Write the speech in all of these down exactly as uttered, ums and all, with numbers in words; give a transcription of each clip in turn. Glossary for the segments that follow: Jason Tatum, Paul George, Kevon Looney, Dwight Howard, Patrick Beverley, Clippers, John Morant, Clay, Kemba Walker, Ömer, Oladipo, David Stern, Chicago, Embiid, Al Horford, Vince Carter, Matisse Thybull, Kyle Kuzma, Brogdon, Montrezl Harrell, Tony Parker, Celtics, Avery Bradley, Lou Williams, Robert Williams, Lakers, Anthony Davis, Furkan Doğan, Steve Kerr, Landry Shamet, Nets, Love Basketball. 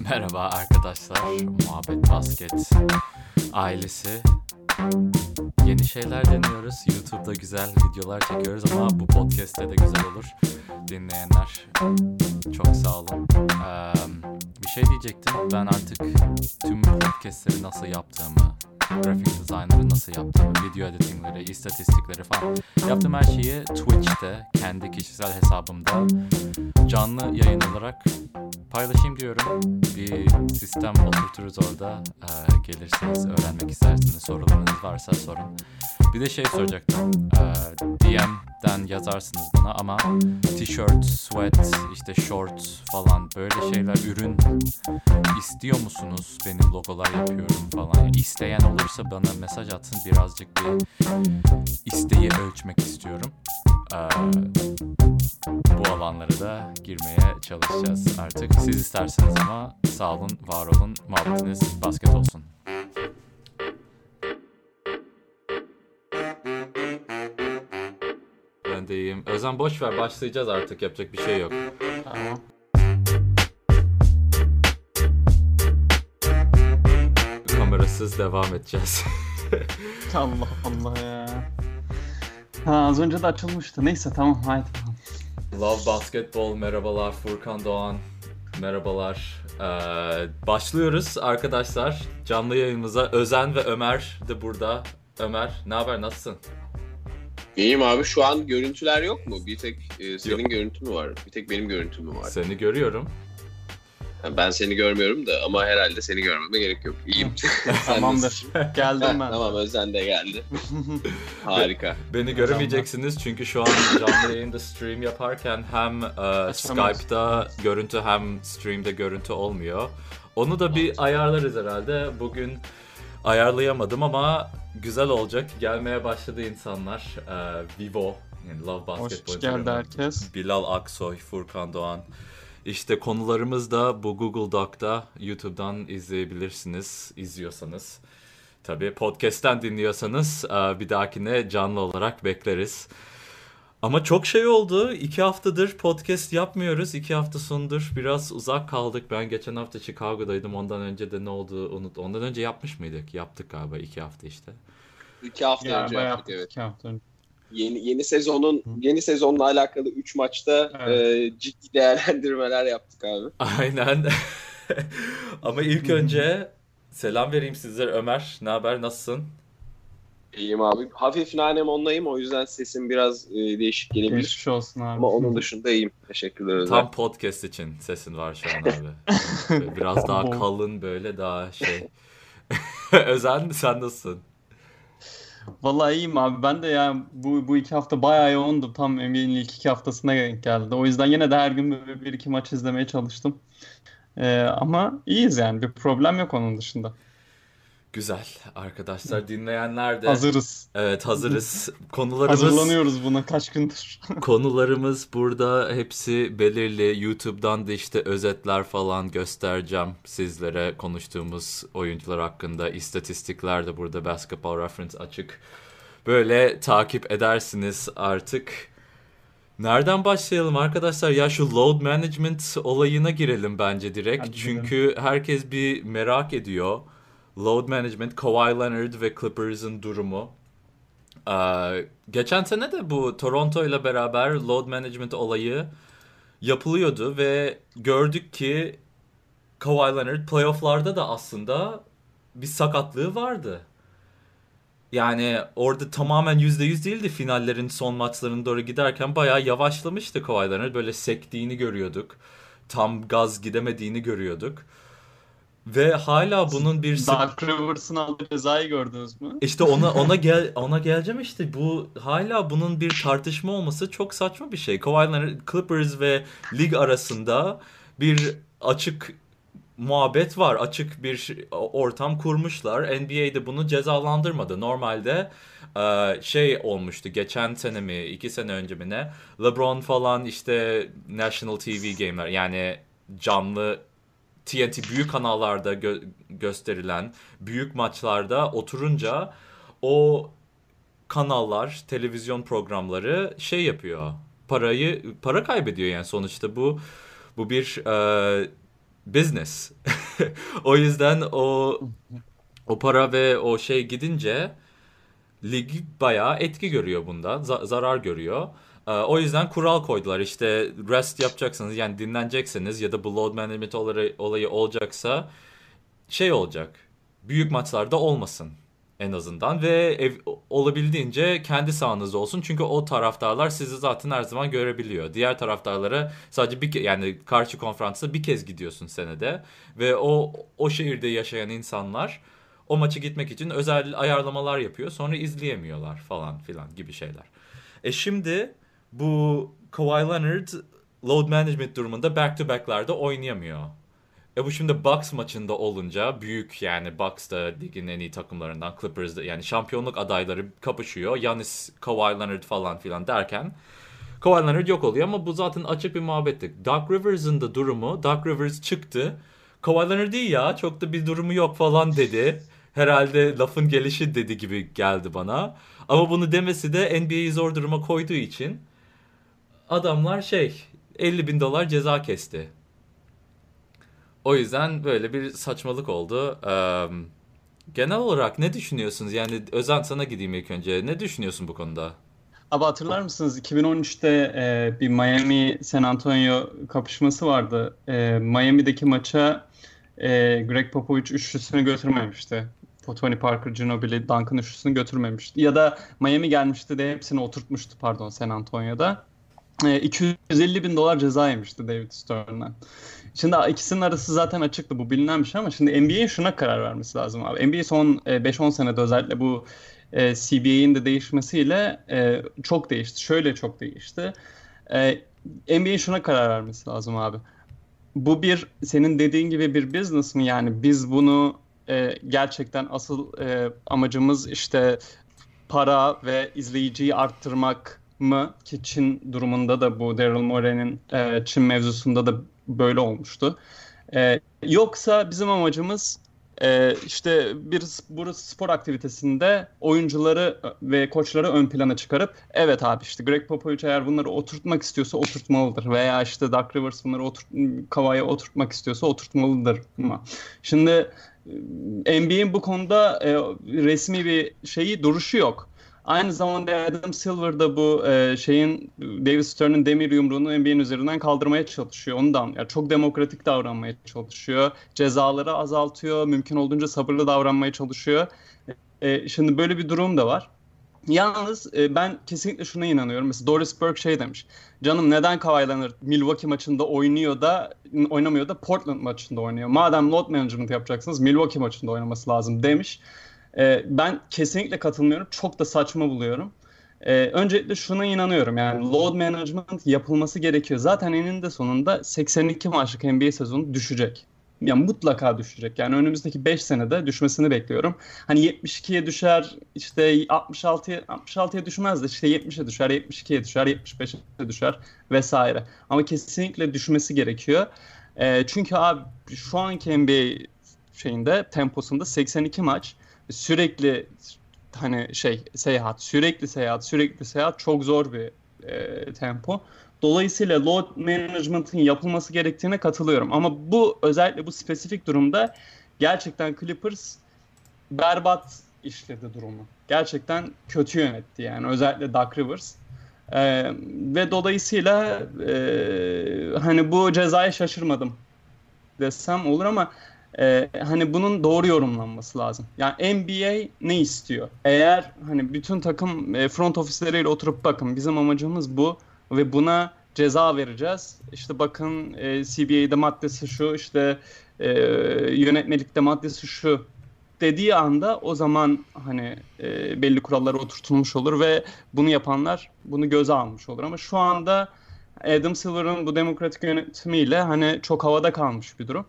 Merhaba arkadaşlar, Muhabbet Basket ailesi. Yeni şeyler deniyoruz, YouTube'da güzel videolar çekiyoruz ama bu podcast'te de güzel olur. Dinleyenler çok sağ olun. Ee, bir şey diyecektim, ben artık tüm podcast'leri nasıl yaptığımı, grafik dizaynları nasıl yaptığımı, video editingleri, istatistikleri falan yaptığım her şeyi Twitch'te, kendi kişisel hesabımda canlı yayın olarak paylaşayım diyorum. Bir sistem oturturuz orada. Ee, gelirsiniz, öğrenmek istersiniz, sorularınız varsa sorun. Bir de şey soracaktım. Ee, D M'den yazarsınız bana ama t-shirt, sweat, işte shorts falan böyle şeyler, ürün istiyor musunuz? Benim logolar yapıyorum falan. Yani isteyen olursa bana mesaj atsın. Birazcık bir isteği ölçmek istiyorum. Ee, bu alanlara da girmeye çalışacağız artık. Siz isterseniz ama sağ olun, var olun. Muhabbetiniz basket olsun. Ben de iyiyim. Özen boş ver, başlayacağız artık. Yapacak bir şey yok. Tamam. Kamerasız devam edeceğiz. Allah Allah ya. Ha, az önce de açılmıştı. Neyse tamam, haydi. Love Basketball, merhabalar. Furkan Doğan, merhabalar. Ee, başlıyoruz arkadaşlar canlı yayınımıza. Özen ve Ömer de burada. Ömer, ne haber, nasılsın? İyiyim abi, şu an görüntüler yok mu? Bir tek e, senin yok. Görüntün mü var? Bir tek benim görüntüm mü var? Seni görüyorum. Yani ben seni görmüyorum da ama herhalde seni görmeme gerek yok. İyiyim. Tamamdır. Geldim ben. Tamam, Özen de geldi. Harika. Beni göremeyeceksiniz çünkü şu an canlı yayında stream yaparken hem e, Skype'da görüntü hem stream'de görüntü olmuyor. Onu da bir ayarlarız herhalde. Bugün ayarlayamadım ama güzel olacak. Gelmeye başladı insanlar. E, Vivo, yani Love Basketball. Hoş geldi herkes. Bilal Aksoy, Furkan Doğan. İşte konularımız da bu Google Doc'ta, YouTube'dan izleyebilirsiniz, izliyorsanız. Tabii podcast'ten dinliyorsanız bir dahakine canlı olarak bekleriz. Ama çok şey oldu, iki haftadır podcast yapmıyoruz, iki hafta sondur biraz uzak kaldık. Ben geçen hafta Chicago'daydım, ondan önce de ne oldu unut. Ondan önce yapmış mıydık? Yaptık galiba iki hafta işte. İki hafta ya, önce yaptık, evet. İki hafta önce. Yeni yeni sezonun yeni sezonla alakalı üç maçta evet. e, ciddi değerlendirmeler yaptık abi. Aynen. Ama ilk önce selam vereyim sizlere. Ömer, ne haber, nasılsın? İyiyim abi. Hafif nanemonlayım, o yüzden sesim biraz e, değişik gelebilir. Geçmiş olsun abi. Ama onun dışında iyiyim. Teşekkürler. Tam podcast için sesin var şu an abi. Biraz daha kalın, böyle daha şey. Özen, sen nasılsın? Vallahi iyiyim abi. Ben de yani bu bu iki hafta bayağı yoğundum. Tam N B A'nin ilk iki haftasına denk geldi. O yüzden yine de her gün böyle bir iki maç izlemeye çalıştım. Ee, ama iyiyiz yani. Bir problem yok onun dışında. Güzel. Arkadaşlar, dinleyenler de... Hazırız. Evet, hazırız. Konularımız... Hazırlanıyoruz buna kaç gündür. Konularımız burada hepsi belirli. YouTube'dan da işte özetler falan göstereceğim sizlere. Konuştuğumuz oyuncular hakkında istatistikler de burada. Basketball Reference açık. Böyle takip edersiniz artık. Nereden başlayalım arkadaşlar? Ya şu load management olayına girelim bence direkt. Hadi çünkü gidelim. Herkes bir merak ediyor. Load management, Kawhi Leonard ve Clippers'ın durumu. Ee, geçen sene de bu Toronto ile beraber load management olayı yapılıyordu ve gördük ki Kawhi Leonard playoff'larda da aslında bir sakatlığı vardı. Yani orada tamamen yüzde yüz değildi, finallerin son maçlarına doğru giderken bayağı yavaşlamıştı Kawhi Leonard. Böyle sektiğini görüyorduk, tam gaz gidemediğini görüyorduk. Ve hala bunun bir... Dark Rivers'ın aldığı cezayı gördünüz mü? İşte ona ona gel ona geleceğim işte. Bu hala bunun bir tartışma olması çok saçma bir şey. Kawhi Leonard, Clippers ve lig arasında bir açık muhabbet var. Açık bir ortam kurmuşlar. N B A'de bunu cezalandırmadı. Normalde şey olmuştu. Geçen sene mi, iki sene önce mi ne? LeBron falan işte National T V Game'ler, yani canlı T N T büyük kanallarda gö- gösterilen büyük maçlarda oturunca o kanallar, televizyon programları şey yapıyor. Parayı para kaybediyor yani sonuçta bu bu bir e, business. O yüzden o o para ve o şey gidince lig bayağı etki görüyor bundan. Za- zarar görüyor. Ee, o yüzden kural koydular. İşte rest yapacaksınız, yani dinleneceksiniz ya da bu load management olayı, olayı olacaksa şey olacak. Büyük maçlarda olmasın en azından ve ev, olabildiğince kendi sahanızda olsun. Çünkü o taraftarlar sizi zaten her zaman görebiliyor. Diğer taraftarlara sadece bir ke- yani karşı konferansa bir kez gidiyorsun senede ve o o şehirde yaşayan insanlar o maçı gitmek için özel ayarlamalar yapıyor. Sonra izleyemiyorlar falan filan gibi şeyler. E şimdi bu Kawhi Leonard load management durumunda back to back'larda oynayamıyor. E bu şimdi Bucks maçında olunca büyük, yani Bucks da ligin en iyi takımlarından, Clippers da, yani şampiyonluk adayları kapışıyor. Giannis, Kawhi Leonard falan filan derken Kawhi Leonard yok oluyor ama bu zaten açık bir muhabbetti. Doc Rivers'ın da durumu, Doc Rivers çıktı. Kawhi Leonard değil ya, çok da bir durumu yok falan dedi. Herhalde lafın gelişi dedi gibi geldi bana. Ama bunu demesi de N B A'yi zor duruma koyduğu için adamlar şey elli bin dolar ceza kesti. O yüzden böyle bir saçmalık oldu. Ee, genel olarak ne düşünüyorsunuz? Yani Özen, sana gideyim ilk önce. Ne düşünüyorsun bu konuda? Abi hatırlar mısınız? iki bin on üçte e, bir Miami-San Antonio kapışması vardı. E, Miami'deki maça e, Greg Popovich üçlüsünü götürmemişti. Tony Parker, Ginobili, Duncan üçlüsünü götürmemişti. Ya da Miami gelmişti de hepsini oturtmuştu pardon San Antonio'da. iki yüz elli bin dolar ceza yemişti David Stern'den. Şimdi ikisinin arası zaten açıktı. Bu bilinen bir şey ama şimdi N B A'nin şuna karar vermesi lazım abi. N B A son beş on senede özellikle bu C B A'nin de değişmesiyle çok değişti. Şöyle çok değişti. N B A'nin şuna karar vermesi lazım abi. Bu bir senin dediğin gibi bir business mı? Yani biz bunu gerçekten asıl amacımız işte para ve izleyiciyi arttırmak mı, ki Çin durumunda da bu Daryl Morey'nin e, Çin mevzusunda da böyle olmuştu. E, yoksa bizim amacımız e, işte bir burası spor aktivitesinde oyuncuları ve koçları ön plana çıkarıp evet abi işte Greg Popovich eğer bunları oturtmak istiyorsa oturtmalıdır veya işte Doc Rivers bunları oturt, Kawhi'ye oturtmak istiyorsa oturtmalıdır. Ama şimdi N B A'nin bu konuda e, resmi bir şeyi duruşu yok. Aynı zamanda Adam Silver da bu e, şeyin David Stern'ın demir yumruğunu N B A'nin üzerinden kaldırmaya çalışıyor. Onu da yani çok demokratik davranmaya çalışıyor. Cezaları azaltıyor. Mümkün olduğunca sabırlı davranmaya çalışıyor. E, şimdi böyle bir durum da var. Yalnız e, ben kesinlikle şuna inanıyorum. Mesela Doris Burke şey demiş. Canım neden Kawhi Leonard Milwaukee maçında oynuyor da oynamıyor da Portland maçında oynuyor? Madem load management yapacaksınız Milwaukee maçında oynaması lazım demiş. Ben kesinlikle katılmıyorum. Çok da saçma buluyorum. Öncelikle şuna inanıyorum. Yani load management yapılması gerekiyor. Zaten eninde sonunda seksen iki maçlık N B A sezonu düşecek. Yani mutlaka düşecek. Yani önümüzdeki beş senede düşmesini bekliyorum. Hani yetmiş ikiye düşer, işte altmış altıya düşmez de işte yetmişe düşer, yetmiş ikiye düşer, yetmiş beşe düşer vesaire. Ama kesinlikle düşmesi gerekiyor. Çünkü abi şu anki N B A şeyinde temposunda seksen iki maç sürekli hani şey seyahat, sürekli seyahat, sürekli seyahat çok zor bir e, tempo. Dolayısıyla load management'ın yapılması gerektiğine katılıyorum. Ama bu özellikle bu spesifik durumda gerçekten Clippers berbat işledi durumu. Gerçekten kötü yönetti yani özellikle Doc Rivers. E, ve dolayısıyla e, hani bu cezaya şaşırmadım desem olur ama Ee, hani bunun doğru yorumlanması lazım. Yani N B A ne istiyor? Eğer hani bütün takım front ofisleriyle oturup bakın bizim amacımız bu ve buna ceza vereceğiz. İşte bakın e, C B A'de maddesi şu, işte e, yönetmelikte maddesi şu dediği anda o zaman hani e, belli kurallara oturtulmuş olur ve bunu yapanlar bunu göze almış olur. Ama şu anda Adam Silver'ın bu demokratik yönetimiyle hani çok havada kalmış bir durum.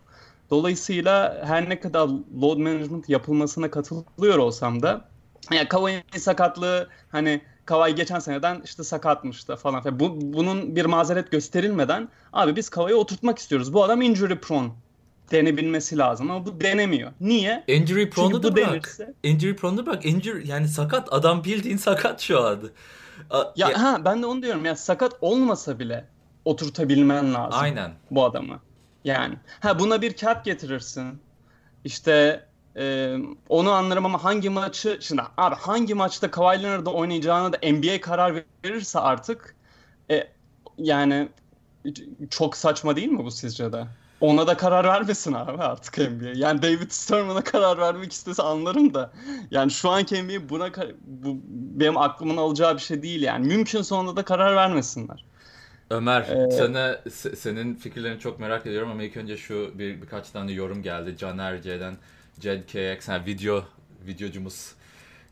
Dolayısıyla her ne kadar load management yapılmasına katılıyor olsam da ya Kawhi'nin sakatlığı hani Kawhi geçen seneden işte sakatmış da falan filan. Bu, bunun bir mazeret gösterilmeden abi biz Kawhi'yi oturtmak istiyoruz. Bu adam injury prone denebilmesi lazım ama bu denemiyor. Niye? Injury prone'u da bırak. Denirse... Injury prone'u bırak. Injury yani sakat. Adam bildiğin sakat şu anda. Ya, ya ha ben de onu diyorum ya sakat olmasa bile oturtabilmen lazım. Aynen. Bu adamı. Yani ha buna bir cap getirirsin. İşte e, onu anlarım ama hangi maçı şimdi abi hangi maçta Kawhi Leonard'da oynayacağına da N B A karar verirse artık e, yani çok saçma değil mi bu sizce de? Ona da karar vermesin abi artık N B A. Yani David Stern'a karar vermek istese anlarım da. Yani şu anki N B A buna bu benim aklımın alacağı bir şey değil yani. Mümkünse ona da karar vermesinler. Ömer, ee, sana s- senin fikirlerini çok merak ediyorum ama ilk önce şu bir, birkaç tane yorum geldi. Caner C'den, Ced K X, yani video videocumuz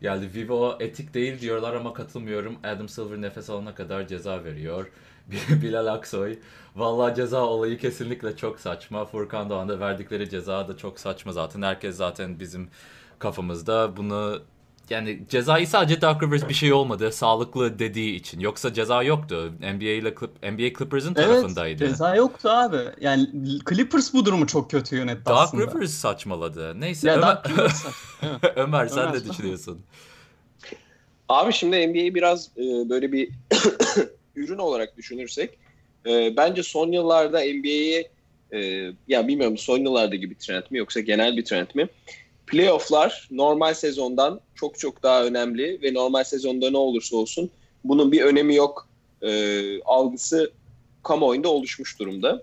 geldi. Vivo etik değil diyorlar ama katılmıyorum. Adam Silver nefes alana kadar ceza veriyor. Bilal Aksoy, vallahi ceza olayı kesinlikle çok saçma. Furkan Doğan'da verdikleri ceza da çok saçma zaten. Herkes zaten bizim kafamızda bunu... Yani cezayı sadece Doc Rivers bir şey olmadı, sağlıklı dediği için. Yoksa ceza yoktu. N B A ile Clip, N B A Clippers'ın tarafındaydı. Evet, ceza yoktu abi. Yani Clippers bu durumu çok kötü yönetti Doc aslında. Doc Rivers saçmaladı. Neyse. Ömer, Ömer sen Ömer, de düşünüyorsun. Abi şimdi N B A'yi biraz e, böyle bir ürün olarak düşünürsek, e, bence son yıllarda N B A'yi e, ya bilmiyorum son yıllarda gibi trend mi yoksa genel bir trend mi? Playoff'lar normal sezondan çok çok daha önemli ve normal sezonda ne olursa olsun bunun bir önemi yok e, algısı kamuoyunda oluşmuş durumda.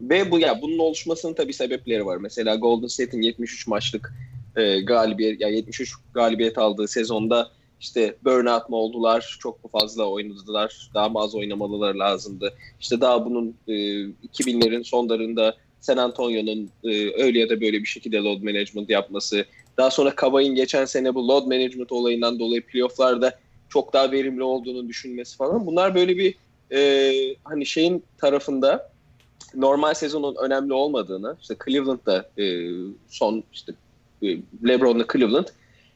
Ve bu ya bunun oluşmasının tabii sebepleri var. Mesela Golden State'in yetmiş üç maçlık e, galibiyet ya yani yetmiş üç galibiyet aldığı sezonda İşte burnout mı oldular, çok mu fazla oynadılar, daha mı az oynamalılar lazımdı. İşte daha bunun e, iki binlerin sonlarında San Antonio'nun e, öyle ya da böyle bir şekilde load management yapması. Daha sonra Kawhi'nin geçen sene bu load management olayından dolayı playoff'larda çok daha verimli olduğunu düşünmesi falan. Bunlar böyle bir e, hani şeyin tarafında normal sezonun önemli olmadığını, işte Cleveland'da e, son işte e, LeBron'la Cleveland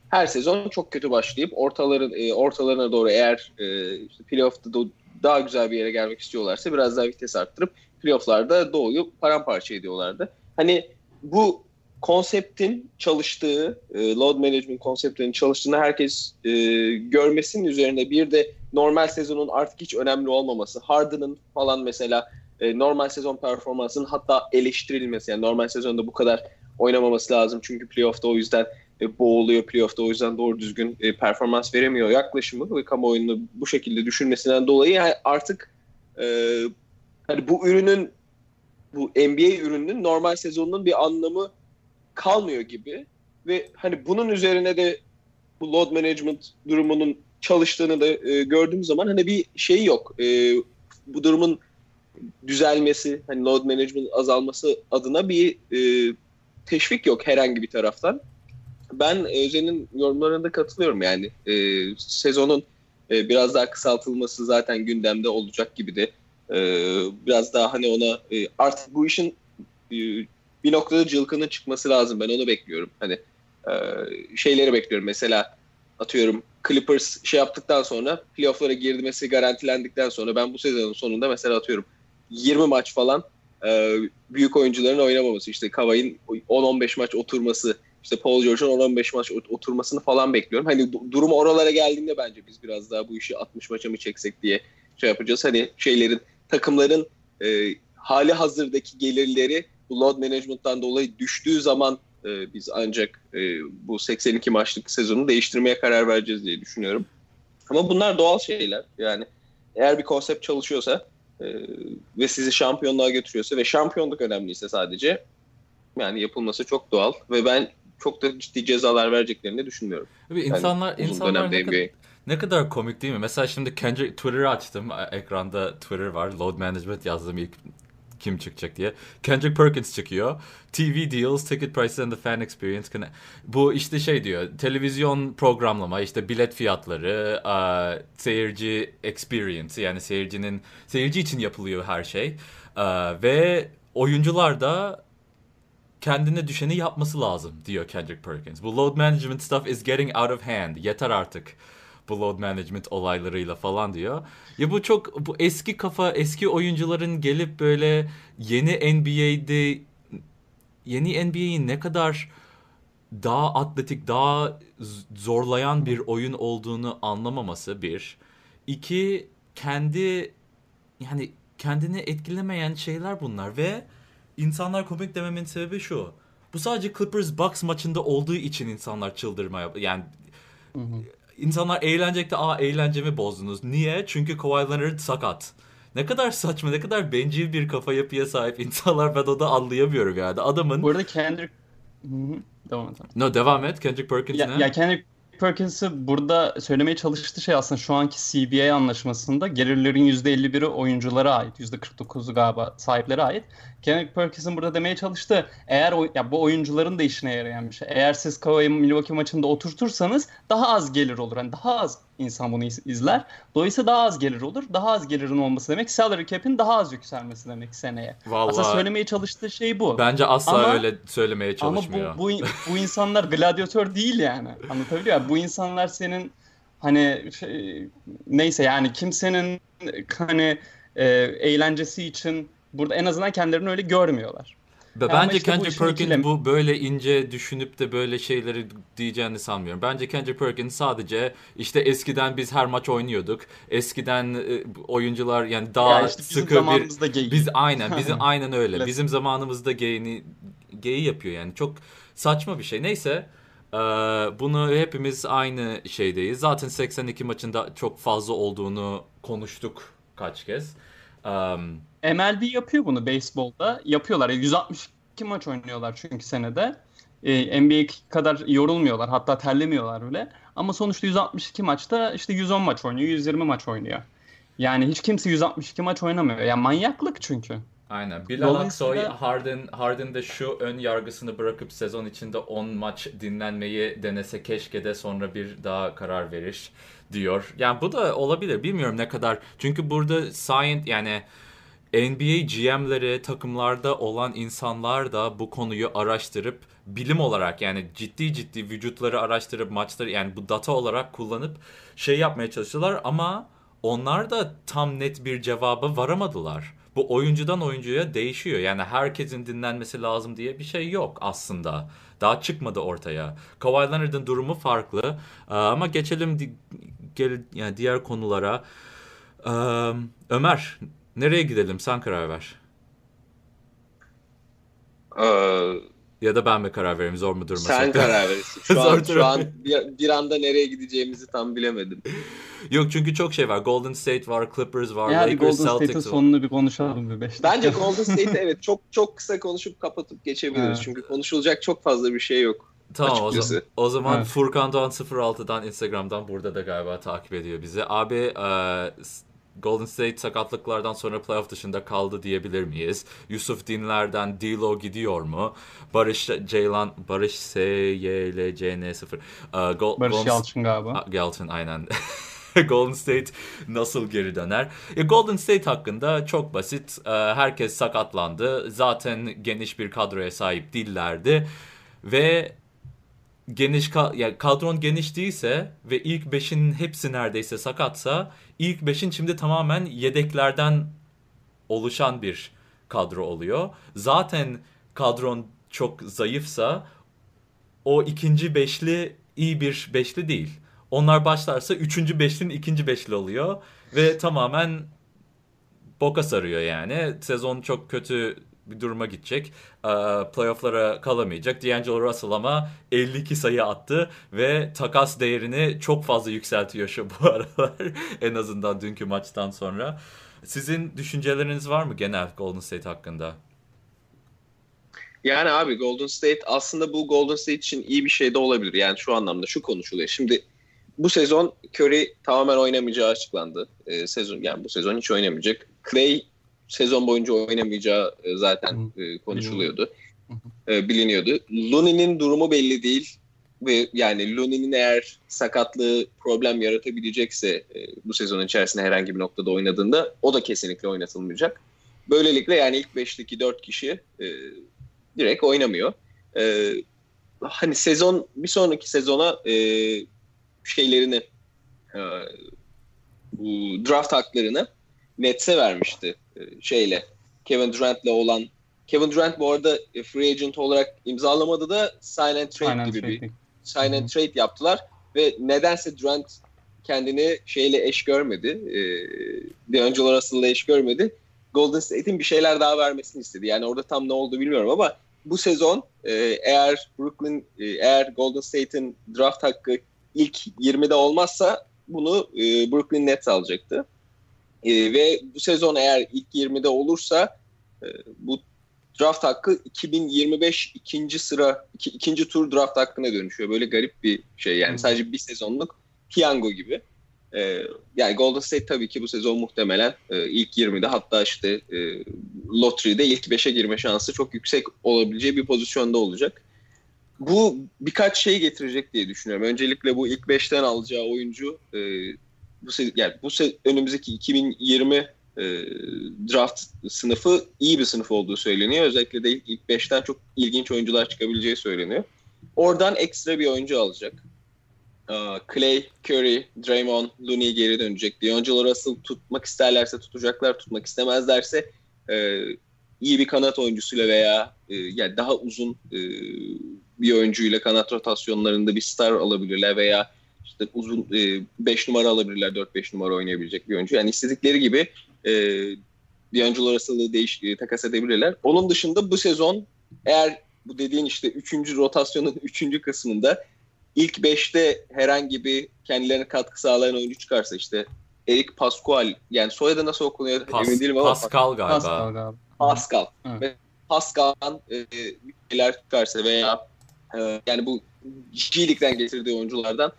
her sezon çok kötü başlayıp ortaların e, ortalarına doğru eğer e, işte playoff'ta do- daha güzel bir yere gelmek istiyorlarsa biraz daha vites arttırıp playoff'larda doğuyu paramparça ediyorlardı. Hani bu konseptin çalıştığı, e, load management konseptinin çalıştığını herkes e, görmesinin üzerine bir de normal sezonun artık hiç önemli olmaması, Harden'ın falan mesela e, normal sezon performansının hatta eleştirilmesi, yani normal sezonda bu kadar oynamaması lazım çünkü playoff'ta o yüzden boğuluyor playoff'ta o yüzden doğru düzgün e, performans veremiyor yaklaşımı ve kamuoyunu bu şekilde düşünmesinden dolayı yani artık e, hani bu ürünün bu N B A ürününün normal sezonunun bir anlamı kalmıyor gibi ve hani bunun üzerine de bu load management durumunun çalıştığını da e, gördüğüm zaman hani bir şey yok. E, bu durumun düzelmesi, hani load management azalması adına bir e, teşvik yok herhangi bir taraftan. Ben Özen'in yorumlarına da katılıyorum yani. E, sezonun e, biraz daha kısaltılması zaten gündemde olacak gibi de. E, biraz daha hani ona e, artık bu işin e, bir noktada cılkının çıkması lazım. Ben onu bekliyorum. Hani e, şeyleri bekliyorum. Mesela atıyorum Clippers şey yaptıktan sonra playoff'lara girmesi garantilendikten sonra ben bu sezonun sonunda mesela atıyorum yirmi maç falan e, büyük oyuncuların oynamaması. İşte Kawhi'nin on on beş maç oturması. İşte Paul George'un on on beş maç oturmasını falan bekliyorum. Hani durum oralara geldiğinde bence biz biraz daha bu işi altmış maça mı çeksek diye şey yapacağız. Hani şeylerin, takımların e, hali hazırdaki gelirleri bu load management'tan dolayı düştüğü zaman e, biz ancak e, bu seksen iki maçlık sezonu değiştirmeye karar vereceğiz diye düşünüyorum. Ama bunlar doğal şeyler. Yani eğer bir konsept çalışıyorsa e, ve sizi şampiyonluğa götürüyorsa ve şampiyonluk önemliyse sadece yani yapılması çok doğal ve ben çok da ciddi cezalar vereceklerini düşünmüyorum. Abi yani insanlar insanlar ne kadar, ne kadar komik değil mi? Mesela şimdi Kendrick Twitter'ı açtım. Ekranda Twitter var. Load management yazdım ilk kim çıkacak diye. Kendrick Perkins çıkıyor. T V deals, ticket prices and the fan experience. Can... Bu işte şey diyor. Televizyon programlama, işte bilet fiyatları, uh, seyirci experience yani seyircinin seyirci için yapılıyor her şey. Uh, ve oyuncular da kendine düşeni yapması lazım diyor Kendrick Perkins. Bu load management stuff is getting out of hand. Yeter artık bu load management olaylarıyla falan diyor. Ya bu çok bu eski kafa, eski oyuncuların gelip böyle yeni N B A'de yeni N B A'yi ne kadar daha atletik, daha zorlayan bir oyun olduğunu anlamaması bir. İki, kendi yani kendini etkilemeyen şeyler bunlar ve insanlar komik dememin sebebi şu. Bu sadece Clippers Bucks maçında olduğu için insanlar çıldırmaya... Yani hı hı. insanlar eğlenecekti. Aa, eğlencemi bozdunuz. Niye? Çünkü Kawhi Leonard sakat. Ne kadar saçma, ne kadar bencil bir kafa yapıya sahip insanlar, ben o da anlayamıyorum yani. Adamın... Bu arada Kendrick... Devam et. No, devam et. Kendrick Perkins ya, ne? Ya Kendrick Perkins'i burada söylemeye çalıştığı şey aslında şu anki C B A anlaşmasında gelirlerin yüzde elli biri oyunculara ait, yüzde kırk dokuzu galiba sahiplere ait. Kendrick Perkins'in burada demeye çalıştığı, eğer ya bu oyuncuların da işine yarayan bir şey. Eğer siz Kawhi Milwaukee maçında oturtursanız daha az gelir olur. Yani daha az insan bunu izler. Dolayısıyla daha az gelir olur. Daha az gelirin olması demek salary cap'in daha az yükselmesi demek seneye. Vallahi, aslında söylemeye çalıştığı şey bu. Bence asla ama, öyle söylemeye çalışmıyor. Ama bu, bu, bu insanlar gladyatör değil yani. Anlatabiliyor muyum? Bu insanlar senin hani şey, neyse yani kimsenin hani e, eğlencesi için burada en azından kendilerini öyle görmüyorlar. Be, bence işte Kendrick Perkins ikilem- bu böyle ince düşünüp de böyle şeyleri diyeceğini sanmıyorum. Bence Kendrick Perkins sadece işte eskiden biz her maç oynuyorduk. Eskiden e, oyuncular yani daha ya işte sıkı bir... Biz aynen, bizim aynen öyle. Bizim zamanımızda gayini, gayi yapıyor yani. Çok saçma bir şey. Neyse e, bunu hepimiz aynı şeydeyiz. Zaten seksen iki maçında çok fazla olduğunu konuştuk kaç kez. Um, M L B yapıyor bunu, beyzbolda yapıyorlar. yüz altmış iki maç oynuyorlar çünkü senede. Ee, N B A kadar yorulmuyorlar, hatta terlemiyorlar bile. Ama sonuçta yüz altmış iki maçta işte yüz on maç oynuyor, yüz yirmi maç oynuyor. Yani hiç kimse yüz altmış iki maç oynamıyor. Ya yani manyaklık çünkü. Aynen. Bilal Aksoy Harden, Harden'de şu ön yargısını bırakıp sezon içinde on maç dinlenmeyi denese keşke de sonra bir daha karar verir diyor. Yani bu da olabilir. Bilmiyorum ne kadar. Çünkü burada science yani N B A G M'leri, takımlarda olan insanlar da bu konuyu araştırıp bilim olarak yani ciddi ciddi vücutları araştırıp maçları yani bu data olarak kullanıp şey yapmaya çalışıyorlar ama onlar da tam net bir cevaba varamadılar. Bu oyuncudan oyuncuya değişiyor. Yani herkesin dinlenmesi lazım diye bir şey yok aslında. Daha çıkmadı ortaya. Kawhi Leonard'ın durumu farklı. Ee, ama geçelim di- gel- yani diğer konulara. Ee, Ömer, nereye gidelim? Sen karar ver. Ee, ya da ben mi karar vereyim? Zor mu durmasın? Sen karar verirsin. Şu an, şu an bir, bir anda nereye gideceğimizi tam bilemedim. Yok çünkü çok şey var. Golden State var, Clippers var, yani Lakers, Celtics var. Golden State'in sonunu bir konuşalım bir beş. Bence Golden State'i evet çok çok kısa konuşup kapatıp geçebiliriz. Evet. Çünkü konuşulacak çok fazla bir şey yok. Tamam o zaman, o zaman evet. Furkan Doğan sıfır altıdan Instagram'dan burada da galiba takip ediyor bizi. Abi e, Golden State sakatlıklardan sonra playoff dışında kaldı diyebilir miyiz? Yusuf Dinler'den D'Lo gidiyor mu? Barış Ceylan, Barış S Y L C N sıfır. E, Go- Barış Golden... Yalçın galiba. Yalçın aynen. Golden State nasıl geri döner? E, Golden State hakkında çok basit. E, herkes sakatlandı. Zaten geniş bir kadroya sahip değillerdi. Ve geniş ka- yani kadron geniş değilse ve ilk beşin hepsi neredeyse sakatsa ilk beşin şimdi tamamen yedeklerden oluşan bir kadro oluyor. Zaten kadron çok zayıfsa o ikinci beşli iyi bir beşli değil. Onlar başlarsa üçüncü beşlinin ikinci beşli oluyor ve tamamen boka sarıyor yani. Sezon çok kötü bir duruma gidecek. Playoff'lara kalamayacak. D'Angelo Russell ama elli iki sayı attı ve takas değerini çok fazla yükseltiyor şu bu aralar. En azından dünkü maçtan sonra. Sizin düşünceleriniz var mı genel Golden State hakkında? Yani abi Golden State aslında bu Golden State için iyi bir şey de olabilir. Yani şu anlamda şu konuşuluyor. Şimdi bu sezon Curry tamamen oynamayacağı açıklandı. Ee, sezon yani bu sezon hiç oynamayacak. Clay sezon boyunca oynamayacağı e, zaten e, konuşuluyordu. E, biliniyordu. Looney'nin durumu belli değil ve yani Looney'nin eğer sakatlığı problem yaratabilecekse e, bu sezonun içerisinde herhangi bir noktada oynadığında o da kesinlikle oynatılmayacak. Böylelikle yani ilk beşteki dört kişi e, direkt oynamıyor. E, hani sezon bir sonraki sezona e, şeylerini e, bu draft haklarını Nets'e vermişti e, şeyle Kevin Durant'la olan. Kevin Durant bu arada e, free agent olarak imzalamadı da sign and trade sign gibi and bir trading. sign and trade yaptılar ve nedense Durant kendini şeyle eş görmedi. E, D'Angelo Russell'la eş görmedi. Golden State'in bir şeyler daha vermesini istedi. Yani orada tam ne oldu bilmiyorum ama bu sezon eğer Brooklyn, eğer Golden State'in draft hakkı ilk yirmide olmazsa bunu e, Brooklyn Nets alacaktı. E, ve bu sezon eğer ilk yirmide olursa e, bu draft hakkı iki bin yirmi beş ikinci sıra, iki, ikinci tur draft hakkına dönüşüyor. Böyle garip bir şey yani. Hmm. Sadece bir sezonluk piyango gibi. E, yani Golden State tabii ki bu sezon muhtemelen e, ilk yirmide, hatta işte e, lottery'de ilk beşe girme şansı çok yüksek olabileceği bir pozisyonda olacak. Bu birkaç şey getirecek diye düşünüyorum. Öncelikle bu ilk beşten alacağı oyuncu e, bu se- yani bu se- önümüzdeki iki bin yirmi e, draft sınıfı iyi bir sınıf olduğu söyleniyor. Özellikle de ilk beşten çok ilginç oyuncular çıkabileceği söyleniyor. Oradan ekstra bir oyuncu alacak. E, Clay, Curry, Draymond, Looney geri dönecek. D'Angelo Russell tutmak isterlerse tutacaklar, tutmak istemezlerse e, iyi bir kanat oyuncusuyla veya e, yani daha uzun e, bir oyuncuyla kanat rotasyonlarında bir star alabilirler veya işte uzun beş e, numara alabilirler, dört beş numara oynayabilecek bir oyuncu. Yani istedikleri gibi e, D'Angelo Russell'ı değiş, e, takas edebilirler. Onun dışında bu sezon eğer bu dediğin işte üçüncü rotasyonun üçüncü kısmında ilk beşte herhangi bir kendilerine katkı sağlayan oyuncu çıkarsa, işte Eric Paschall, yani soyadı nasıl okunuyor Pas, emin değilim ama Paschall galiba. Paschall galiba. Paschall. Evet. Paschall'dan e, şeyler çıkarsa veya yani bu G-League'den getirdiği oyunculardan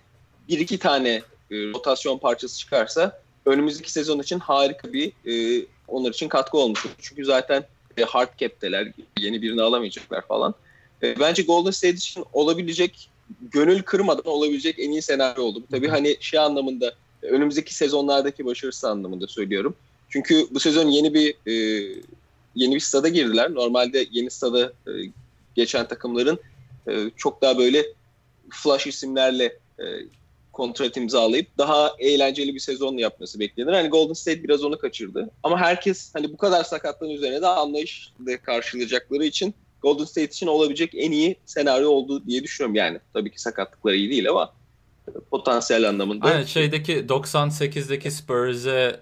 bir iki tane e, rotasyon parçası çıkarsa önümüzdeki sezon için harika bir e, onlar için katkı olmuş. Çünkü zaten e, hard cap'teler, yeni birini alamayacaklar falan. E, bence Golden State için olabilecek, gönül kırmadan olabilecek en iyi senaryo oldu. Tabii hani şey anlamında, önümüzdeki sezonlardaki başarısı anlamında söylüyorum. Çünkü bu sezon yeni bir e, yeni bir stada girdiler. Normalde yeni stada e, geçen takımların çok daha böyle flash isimlerle e, kontrat imzalayıp daha eğlenceli bir sezon yapması beklenir. Hani Golden State biraz onu kaçırdı. Ama herkes hani bu kadar sakatlığın üzerine de anlayışla karşılayacakları için Golden State için olabilecek en iyi senaryo oldu diye düşünüyorum yani. Tabii ki sakatlıkları iyi değil ama potansiyel anlamında. Aynen, şeydeki doksan sekizdeki Spurs'e.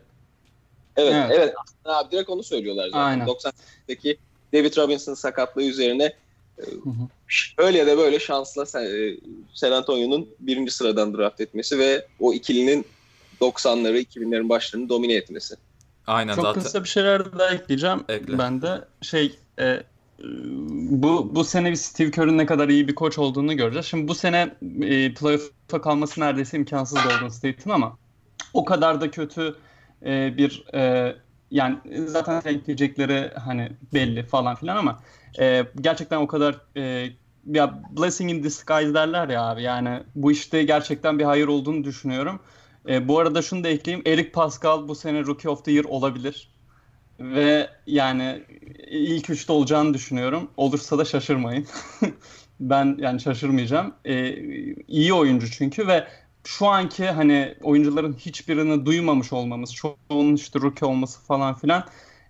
Evet, evet, evet. Aslında abi direkt onu söylüyorlar zaten. Aynen. doksan sekizdeki David Robinson'ın sakatlığı üzerine öyle ya da böyle şansla San Antonio'nun birinci sıradan draft etmesi ve o ikilinin doksanları, iki binlerin başlarını domine etmesi. Aynen. Çok zaten. Kısa bir şeyler daha ekleyeceğim. Ekle. Ben de şey e, bu bu sene bir Steve Kerr'ün ne kadar iyi bir koç olduğunu göreceğiz. Şimdi bu sene e, playoff'a kalması neredeyse imkansız Golden State'in ama o kadar da kötü e, bir e, yani zaten renkleyecekleri hani belli falan filan ama e, gerçekten o kadar e, ya blessing in disguise derler ya abi, yani bu işte gerçekten bir hayır olduğunu düşünüyorum. E, bu arada şunu da ekleyeyim, Eric Paschall bu sene Rookie of the Year olabilir ve yani ilk üçte olacağını düşünüyorum. Olursa da şaşırmayın. Ben yani şaşırmayacağım. E, iyi oyuncu çünkü ve şu anki hani oyuncuların hiçbirini duymamış olmamız, çoğunun işte rookie olması falan filan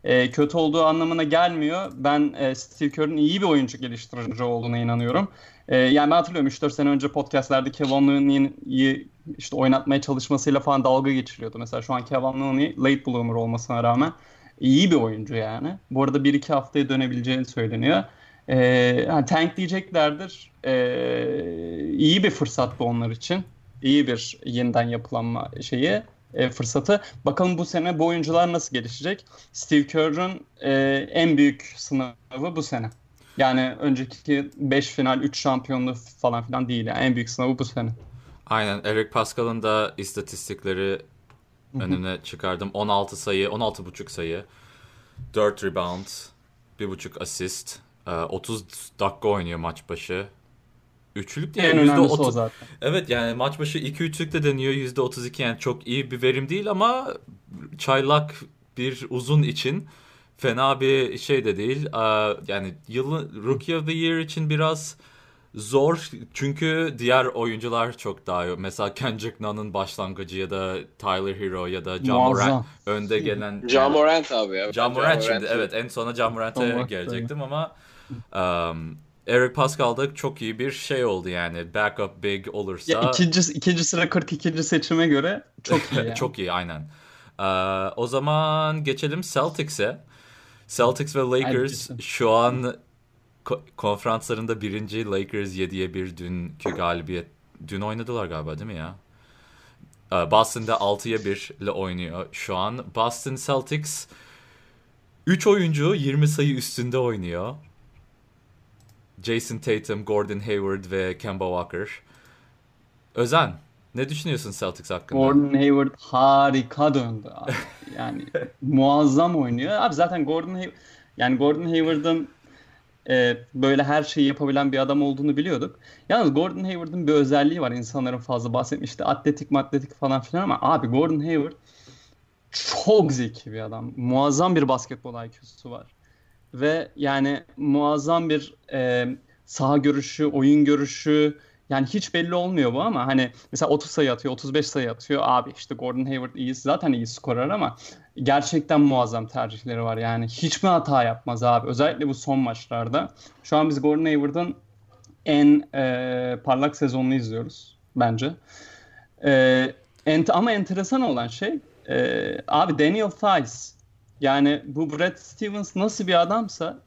e, kötü olduğu anlamına gelmiyor. Ben e, Steve Kerr'ün iyi bir oyuncu geliştirici olduğuna inanıyorum. E, yani ben hatırlıyorum üç dört sene önce podcastlerde Kevon Looney'i işte oynatmaya çalışmasıyla falan dalga geçiliyordu. Mesela şu an Kevon Looney late bloomer olmasına rağmen iyi bir oyuncu yani. Bu arada bir iki haftaya dönebileceğini söyleniyor. E, yani tank diyeceklerdir. E, iyi bir fırsat bu onlar için. İyi bir yeniden yapılanma şeyi, e, fırsatı. Bakalım bu sene bu oyuncular nasıl gelişecek? Steve Kerr'ün e, en büyük sınavı bu sene. Yani önceki beş final, üç şampiyonluğu falan filan değil. Yani en büyük sınavı bu sene. Aynen. Eric Paschall'ın da istatistikleri önüne çıkardım. on altı sayı, on altı buçuk sayı, dört rebound, bir buçuk asist, otuz dakika oynuyor maç başı. Üçlük diye yani yüzde otuz. Zaten. Evet yani maç başı iki üçlük de deniyor yüzde otuz iki, yani çok iyi bir verim değil ama çaylak bir uzun için fena bir şey de değil. Yani yılın Rookie of the Year için biraz zor çünkü diğer oyuncular çok daha iyi. Mesela Kendrick Nunn'ın başlangıcı ya da Tyler Hero ya da John Morant önde gelen. John Morant abi ya. John Morant şimdi Morant. Evet, en sona John Morant'a gelecektim ama um, Eric Paschall'da çok iyi bir şey oldu yani. Backup big olursa... Ya ikinci, ikinci sıra kırk ikinci seçime göre çok iyi. Yani. Çok iyi, aynen. Ee, o zaman geçelim Celtics'e. Celtics ve Lakers şu an ko- konferanslarında birinci. Lakers yediye bir dünkü galibiyet. Dün oynadılar galiba değil mi ya? Boston'da altıya bir ile oynuyor şu an. Boston Celtics üç oyuncu yirmi sayı üstünde oynuyor. Jason Tatum, Gordon Hayward ve Kemba Walker. Özen, ne düşünüyorsun Celtics hakkında? Gordon Hayward harika döndü abi. Yani muazzam oynuyor. Abi zaten Gordon Hay- yani Gordon Hayward'ın e, böyle her şeyi yapabilen bir adam olduğunu biliyorduk. Yalnız Gordon Hayward'ın bir özelliği var. İnsanların fazla bahsetmişti. Atletik, matletik falan filan ama abi Gordon Hayward çok zeki bir adam. Muazzam bir basketbol I Q'su var. Ve yani muazzam bir e, saha görüşü, oyun görüşü. Yani hiç belli olmuyor bu ama hani mesela otuz sayı atıyor, otuz beş sayı atıyor. Abi işte Gordon Hayward iyi, zaten iyi skorer ama gerçekten muazzam tercihleri var. Yani hiç mi hata yapmaz abi? Özellikle bu son maçlarda. Şu an biz Gordon Hayward'ın en e, parlak sezonunu izliyoruz bence. E, ent- ama enteresan olan şey e, abi Daniel Theis. Yani bu Brad Stevens nasıl bir adamsa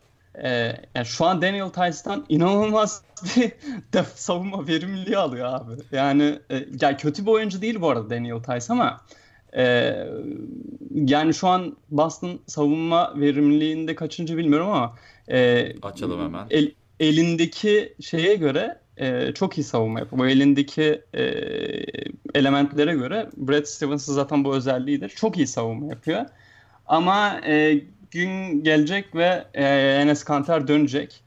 e, yani şu an Daniel Theis'tan inanılmaz bir def savunma verimliliği alıyor abi. Yani e, ya kötü bir oyuncu değil bu arada Daniel Theis ama e, yani şu an Boston savunma verimliliğinde kaçıncı bilmiyorum ama e, açalım hemen. El, elindeki şeye göre e, çok iyi savunma yapıyor. Bu elindeki e, elementlere göre Brad Stevens'ın zaten bu özelliğidir. Çok iyi savunma yapıyor. Ama e, gün gelecek ve e, Enes Kanter dönecek.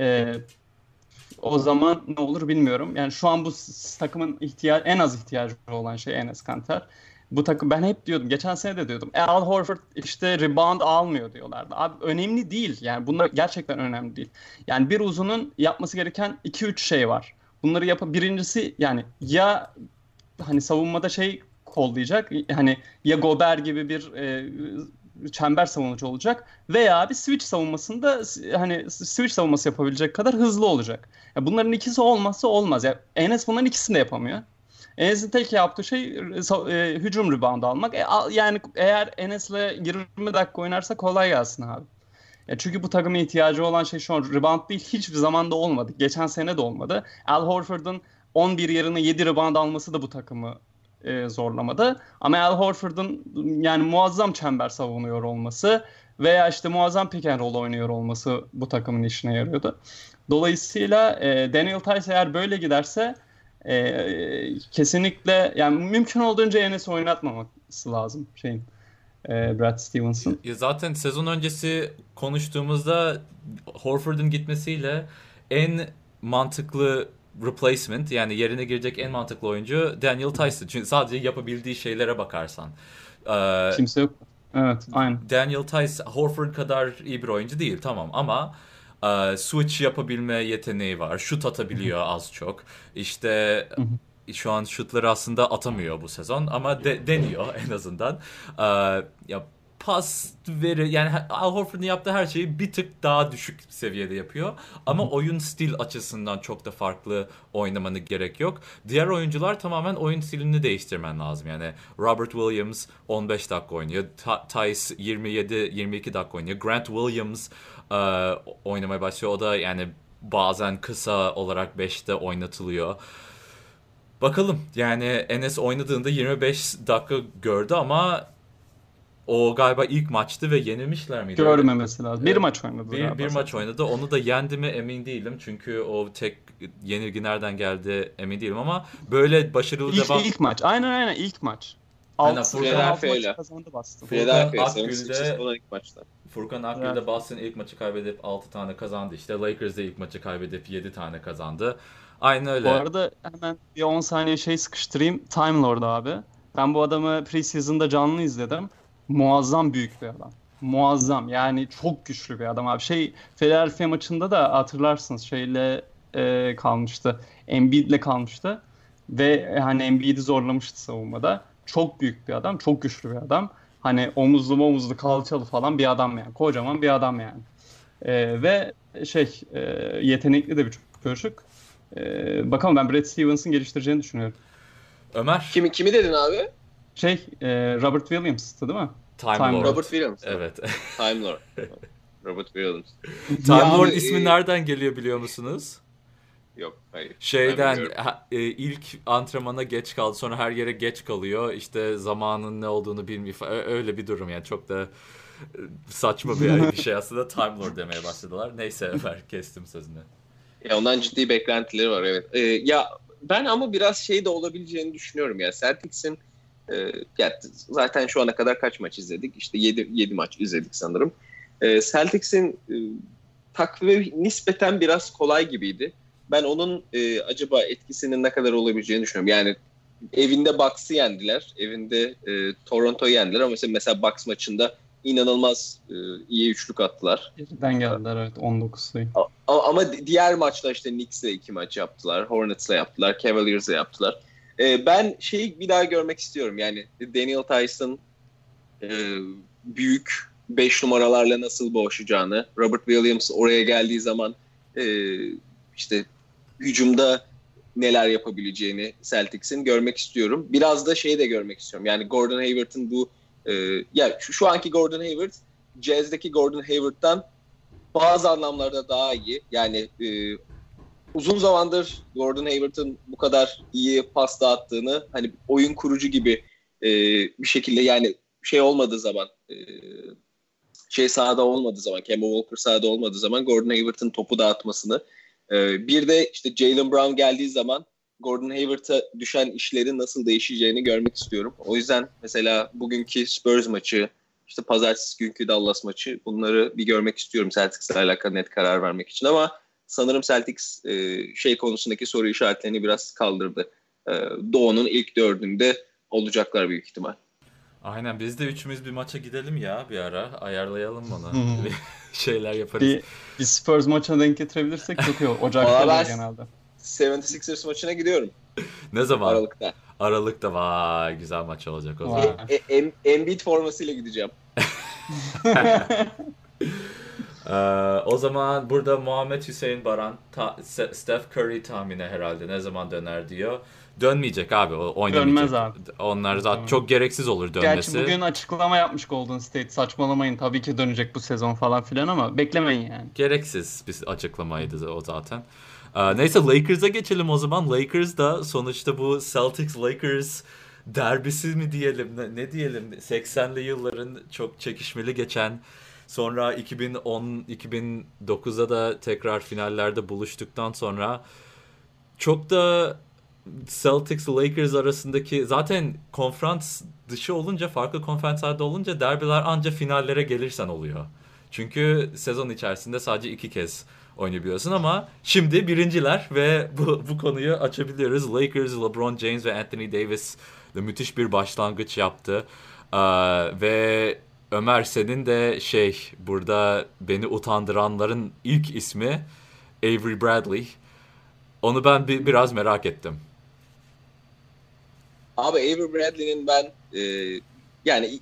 E, o zaman ne olur bilmiyorum. Yani şu an bu takımın ihtiyaç, en az ihtiyacı olan şey Enes Kanter. Bu takım, ben hep diyordum, geçen sene de diyordum. Al Horford işte rebound almıyor diyorlardı. Abi önemli değil. Yani bunlar gerçekten önemli değil. Yani bir uzunun yapması gereken iki üç şey var. Bunları yapıp birincisi yani ya hani savunmada şey kollayacak. Hani ya Gober gibi bir e, çember savunucu olacak veya bir switch savunmasında hani switch savunması yapabilecek kadar hızlı olacak. Yani bunların ikisi olmazsa olmaz. Yani Enes bunların ikisini de yapamıyor. Enes'in tek yaptığı şey e, hücum reboundu almak. E, al, yani eğer Enes'le yirmi dakika oynarsa kolay gelsin abi. Ya çünkü bu takımın ihtiyacı olan şey şu an rebound değil. Hiçbir zaman da olmadı. Geçen sene de olmadı. Al Horford'un on bir yerine yedi rebound alması da bu takımı zorlamadı. Ama Al Horford'un yani muazzam çember savunuyor olması veya işte muazzam pick and roll oynuyor olması bu takımın işine yarıyordu. Dolayısıyla e, Daniel Theis eğer böyle giderse e, kesinlikle yani mümkün olduğunca Enes'i oynatmaması lazım şeyin e, Brad Stevens'ın. Zaten sezon öncesi konuştuğumuzda Horford'un gitmesiyle en mantıklı replacement, yani yerine girecek en mantıklı oyuncu Daniel Theis'ti. Çünkü sadece yapabildiği şeylere bakarsan. Ee, Kimse yok. Evet, aynen. Daniel Theis Horford kadar iyi bir oyuncu değil, tamam, ama e, switch yapabilme yeteneği var. Şut atabiliyor az çok. İşte şu an şutları aslında atamıyor bu sezon ama de, deniyor en azından. Ee, ya pas veri, yani Al Horford'un yaptığı her şeyi bir tık daha düşük seviyede yapıyor. Ama oyun stil açısından çok da farklı oynamanı gerek yok. Diğer oyuncular tamamen oyun stilini değiştirmen lazım. Yani Robert Williams on beş dakika oynuyor. Theis yirmi yedi yirmi iki dakika oynuyor. Grant Williams uh, oynamaya başlıyor. O da yani bazen kısa olarak beşte oynatılıyor. Bakalım, yani Enes oynadığında yirmi beş dakika gördü ama o galiba ilk maçtı ve yenilmişler miydi? Görmemesi lazım. Bir ee, maç oynadı. Bir, bir maç oynadı. Onu da yendi mi emin değilim. Çünkü o tek yenilgi nereden geldi emin değilim ama böyle başarılı ilk, devam... İlk maç. Aynen aynen ilk maç. Aynen. Furkan Akgül'de Furkan Akgül'de Boston ilk maçı kaybedip altı tane kazandı. İşte Lakers'de ilk maçı kaybedip yedi tane kazandı. Aynı öyle. Bu arada hemen bir on saniye şey sıkıştırayım. Time Lord abi. Ben bu adamı pre-season'da canlı izledim. Muazzam büyük bir adam. Muazzam. Yani çok güçlü bir adam abi. Şey, Philadelphia maçında da hatırlarsınız şeyle e, kalmıştı. Embiid'le kalmıştı. Ve hani Embiid'i zorlamıştı savunmada. Çok büyük bir adam. Çok güçlü bir adam. Hani omuzlu omuzlu kalçalı falan bir adam yani. Kocaman bir adam yani. E, ve şey e, yetenekli de bir çocuk. E, bakalım, ben Brad Stevens'ın geliştireceğini düşünüyorum. Ömer. Kimi, kimi dedin abi? Şey, Robert Williams'tı değil mi? Time, Time Lord. Robert Williams. Evet. Time Lord. Robert Williams. Time Lord ismi nereden geliyor biliyor musunuz? Yok, hayır. Şeyden e, ilk antrenmana geç kaldı, sonra her yere geç kalıyor. İşte zamanın ne olduğunu bilmiyor. Öyle bir durum yani, çok da saçma bir şey aslında. Time Lord demeye başladılar. Neyse Ömer, kestim sözünü. Ya ondan ciddi beklentileri var, evet. Ee, ya ben ama biraz şey de olabileceğini düşünüyorum ya. Celtics'in e, ya zaten şu ana kadar kaç maç izledik? İşte yedi maç izledik sanırım. E, Celtics'in e, takvimi nispeten biraz kolay gibiydi. Ben onun e, acaba etkisinin ne kadar olabileceğini düşünüyorum. Yani evinde Bucks'ı yendiler, evinde e, Toronto'yu yendiler ama mesela, mesela Bucks maçında inanılmaz e, iyi üçlük attılar. Geriden geldiler, evet, on dokuz sayı. Ama, ama diğer maçta işte Knicks'le iki maç yaptılar, Hornets'le yaptılar, Cavaliers'le yaptılar. E, ben şeyi bir daha görmek istiyorum. Yani Daniel Theis'in e, büyük beş numaralarla nasıl boğuşacağını, Robert Williams oraya geldiği zaman e, İşte hücumda neler yapabileceğini Celtics'in görmek istiyorum. Biraz da şeyi de görmek istiyorum. Yani Gordon Hayward'ın bu... E, ya şu, şu anki Gordon Hayward, Jazz'deki Gordon Hayward'dan bazı anlamlarda daha iyi. Yani e, uzun zamandır Gordon Hayward'ın bu kadar iyi pas dağıttığını, hani oyun kurucu gibi e, bir şekilde, yani şey olmadığı zaman... E, şey sahada olmadığı zaman, Kemba Walker sahada olmadığı zaman Gordon Hayward'ın topu dağıtmasını... Bir de işte Jaylen Brown geldiği zaman Gordon Hayward'a düşen işlerin nasıl değişeceğini görmek istiyorum. O yüzden mesela bugünkü Spurs maçı, işte pazartesi günkü Dallas maçı, bunları bir görmek istiyorum Celtics'le alakalı net karar vermek için. Ama sanırım Celtics şey konusundaki soru işaretlerini biraz kaldırdı. Doğu'nun ilk dördünde olacaklar büyük ihtimal. Aynen, biz de üçümüz bir maça gidelim ya bir ara. Ayarlayalım bana. Hmm. Şeyler yaparız. Bir, bir Spurs maçına denk getirebilirsek çok iyi olur. Ocak'ta genelde. yetmiş altmışers maçına gidiyorum. Ne zaman? Aralık'ta. Aralık'ta, vay güzel maç olacak o zaman. E, e, Embiid formasıyla gideceğim. ee, o zaman burada Muhammed Hüseyin Baran, ta, Steph Curry tahmini herhalde ne zaman döner diyor. Dönmeyecek abi, oynamayacak. Dönmez abi. Onlar zaten tamam. Çok gereksiz olur dönmesi. Gerçi bugün açıklama yapmış Golden State, saçmalamayın tabii ki dönecek bu sezon falan filan, ama beklemeyin yani. Gereksiz bir açıklamaydı o zaten. Neyse, Lakers'a geçelim o zaman. Lakers da sonuçta bu Celtics-Lakers derbisi mi diyelim, ne diyelim, seksenli yılların çok çekişmeli geçen, sonra iki bin on iki bin dokuzda da tekrar finallerde buluştuktan sonra çok da Celtics-Lakers arasındaki, zaten konferans dışı olunca, farklı konferanslarda olunca derbiler anca finallere gelirsen oluyor. Çünkü sezon içerisinde sadece iki kez oynayabiliyorsun, ama şimdi birinciler ve bu, bu konuyu açabiliyoruz. Lakers, LeBron James ve Anthony Davis de müthiş bir başlangıç yaptı. Ee, ve Ömer, senin de şey, burada beni utandıranların ilk ismi Avery Bradley. Onu ben bir, biraz merak ettim. Abi Avery Bradley'nin ben e, yani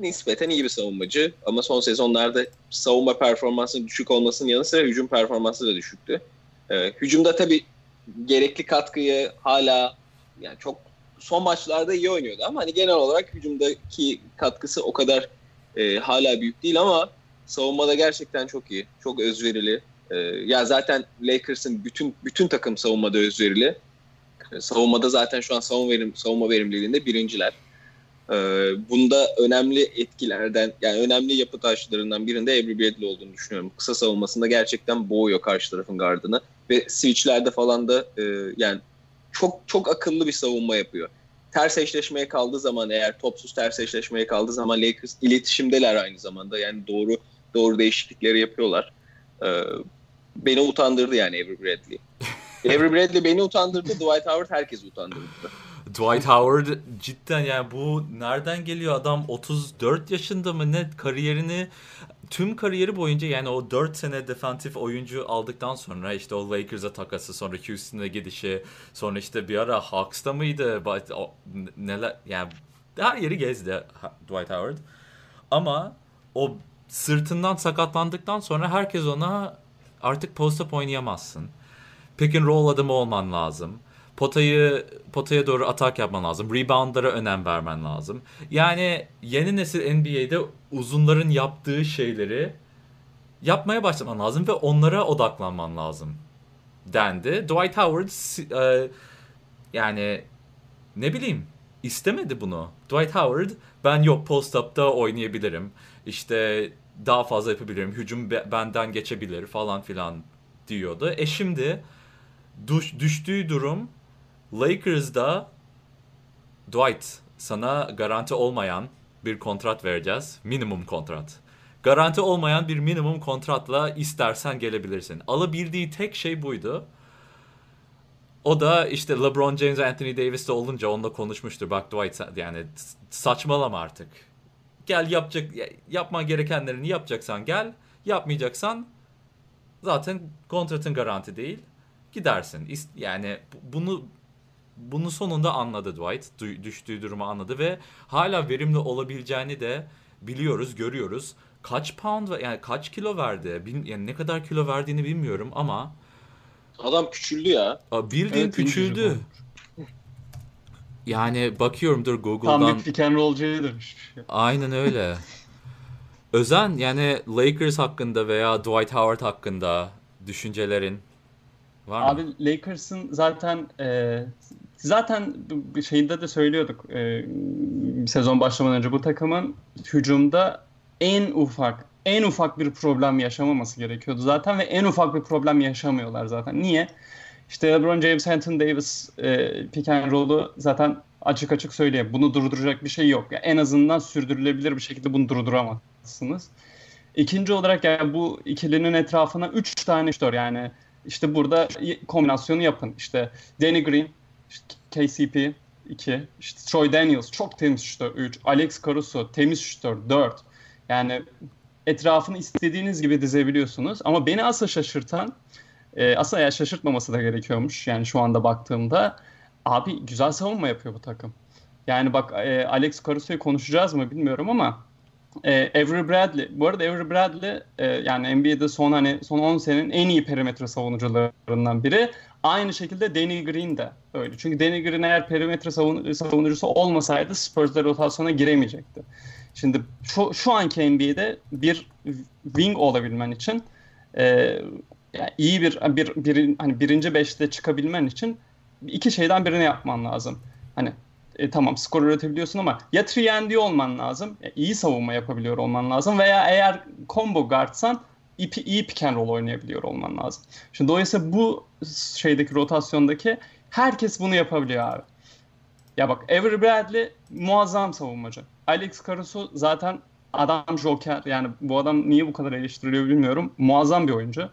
nispeten iyi bir savunmacı ama son sezonlarda savunma performansının düşük olmasının yanı sıra hücum performansı da düşüktü. E, hücumda tabii gerekli katkıyı hala, yani çok son maçlarda iyi oynuyordu ama hani genel olarak hücumdaki katkısı o kadar e, hala büyük değil, ama savunmada gerçekten çok iyi. Çok özverili. E, ya zaten Lakers'ın bütün bütün takım savunmada özverili. Savunmada zaten şu an savunma, verim, savunma verimliliğinde birinciler. Ee, bunda önemli etkilerden, yani önemli yapı taşlarından birinde Avery Bradley olduğunu düşünüyorum. Kısa savunmasında gerçekten boğuyor karşı tarafın gardını ve switchlerde falan da e, yani çok çok akıllı bir savunma yapıyor. Ters eşleşmeye kaldığı zaman, eğer topsuz ters eşleşmeye kaldığı zaman Lakers iletişimdeler aynı zamanda. Yani doğru doğru değişiklikleri yapıyorlar. Ee, beni utandırdı yani Avery Bradley. Avery Bradley beni utandırdı, Dwight Howard herkesi utandırdı. Dwight Howard cidden, yani bu nereden geliyor adam, otuz dört yaşında mı ne, kariyerini, tüm kariyeri boyunca, yani o dört sene defansif oyuncu aldıktan sonra, işte o Lakers'a takası, sonra Houston'a gidişi, sonra işte bir ara Hawks'ta mıydı, neler, yani her yeri gezdi Dwight Howard. Ama o sırtından sakatlandıktan sonra herkes ona artık post-up oynayamazsın, pick and roll adamı olman lazım. Potayı potaya doğru atak yapman lazım. Reboundlara önem vermen lazım. Yani yeni nesil N B A'de uzunların yaptığı şeyleri yapmaya başlaman lazım ve onlara odaklanman lazım dendi. Dwight Howard e, yani ne bileyim istemedi bunu. Dwight Howard ben yok post-up'ta oynayabilirim. İşte daha fazla yapabilirim. Hücum benden geçebilir falan filan diyordu. E şimdi düş, düştüğü durum Lakers'da Dwight sana garanti olmayan bir kontrat vereceğiz. Minimum kontrat. Garanti olmayan bir minimum kontratla istersen gelebilirsin. Alabildiği tek şey buydu. O da işte LeBron James ve Anthony Davis de olunca onunla konuşmuştur. Bak Dwight yani saçmalama artık. Gel yapacak yapman gerekenlerini yapacaksan gel. Yapmayacaksan zaten kontratın garanti değil. Gidersin. Yani bunu bunu sonunda anladı Dwight. Düştüğü durumu anladı ve hala verimli olabileceğini de biliyoruz, görüyoruz. Kaç pound yani kaç kilo verdi? Yani ne kadar kilo verdiğini bilmiyorum ama adam küçüldü ya. Bildiğin evet, küçüldü. Yani bakıyorum dur Google'dan. Tam bir pick and roll'cıya dönüşmüş. Aynen öyle. Özen yani Lakers hakkında veya Dwight Howard hakkında düşüncelerin var mı? Abi Lakers'ın zaten e, zaten şeyinde de söylüyorduk e, sezon başlamadan önce bu takımın hücumda en ufak en ufak bir problem yaşamaması gerekiyordu zaten ve en ufak bir problem yaşamıyorlar zaten. Niye? İşte LeBron James, Anthony Davis e, pick and roll'u zaten açık açık söyleyeyim. Bunu durduracak bir şey yok. Yani en azından sürdürülebilir bir şekilde bunu durduramazsınız. İkinci olarak yani bu ikilinin etrafına üç tane şutör yani işte burada kombinasyonu yapın. İşte Danny Green, işte K C P iki, işte Troy Daniels çok temiz şutör üç, Alex Caruso temiz şutör dört. Yani etrafını istediğiniz gibi dizebiliyorsunuz. Ama beni asla şaşırtan, e, asla ya şaşırtmaması da gerekiyormuş. Yani şu anda baktığımda abi güzel savunma yapıyor bu takım. Yani bak e, Alex Caruso'yu konuşacağız mı bilmiyorum ama e, Avery Bradley. Bu arada Avery Bradley e, yani N B A'de son hani son on senenin en iyi perimetre savunucularından biri. Aynı şekilde Danny Green de öyle. Çünkü Danny Green eğer perimetre savun- savunucusu olmasaydı Spurs'da rotasyona giremeyecekti. Şimdi şu, şu anki N B A'de bir wing olabilmen için e, yani iyi bir, bir, bir hani birinci beşte çıkabilmen için iki şeyden birini yapman lazım. Hani e, tamam skor üretebiliyorsun ama ya üç and D olman lazım, e, iyi savunma yapabiliyor olman lazım veya eğer combo guardsan iyi pick and roll oynayabiliyor olman lazım. Şimdi dolayısıyla bu şeydeki rotasyondaki herkes bunu yapabiliyor abi. Ya bak Avery Bradley muazzam savunmacı. Alex Caruso zaten adam joker. Yani bu adam niye bu kadar eleştiriliyor bilmiyorum. Muazzam bir oyuncu.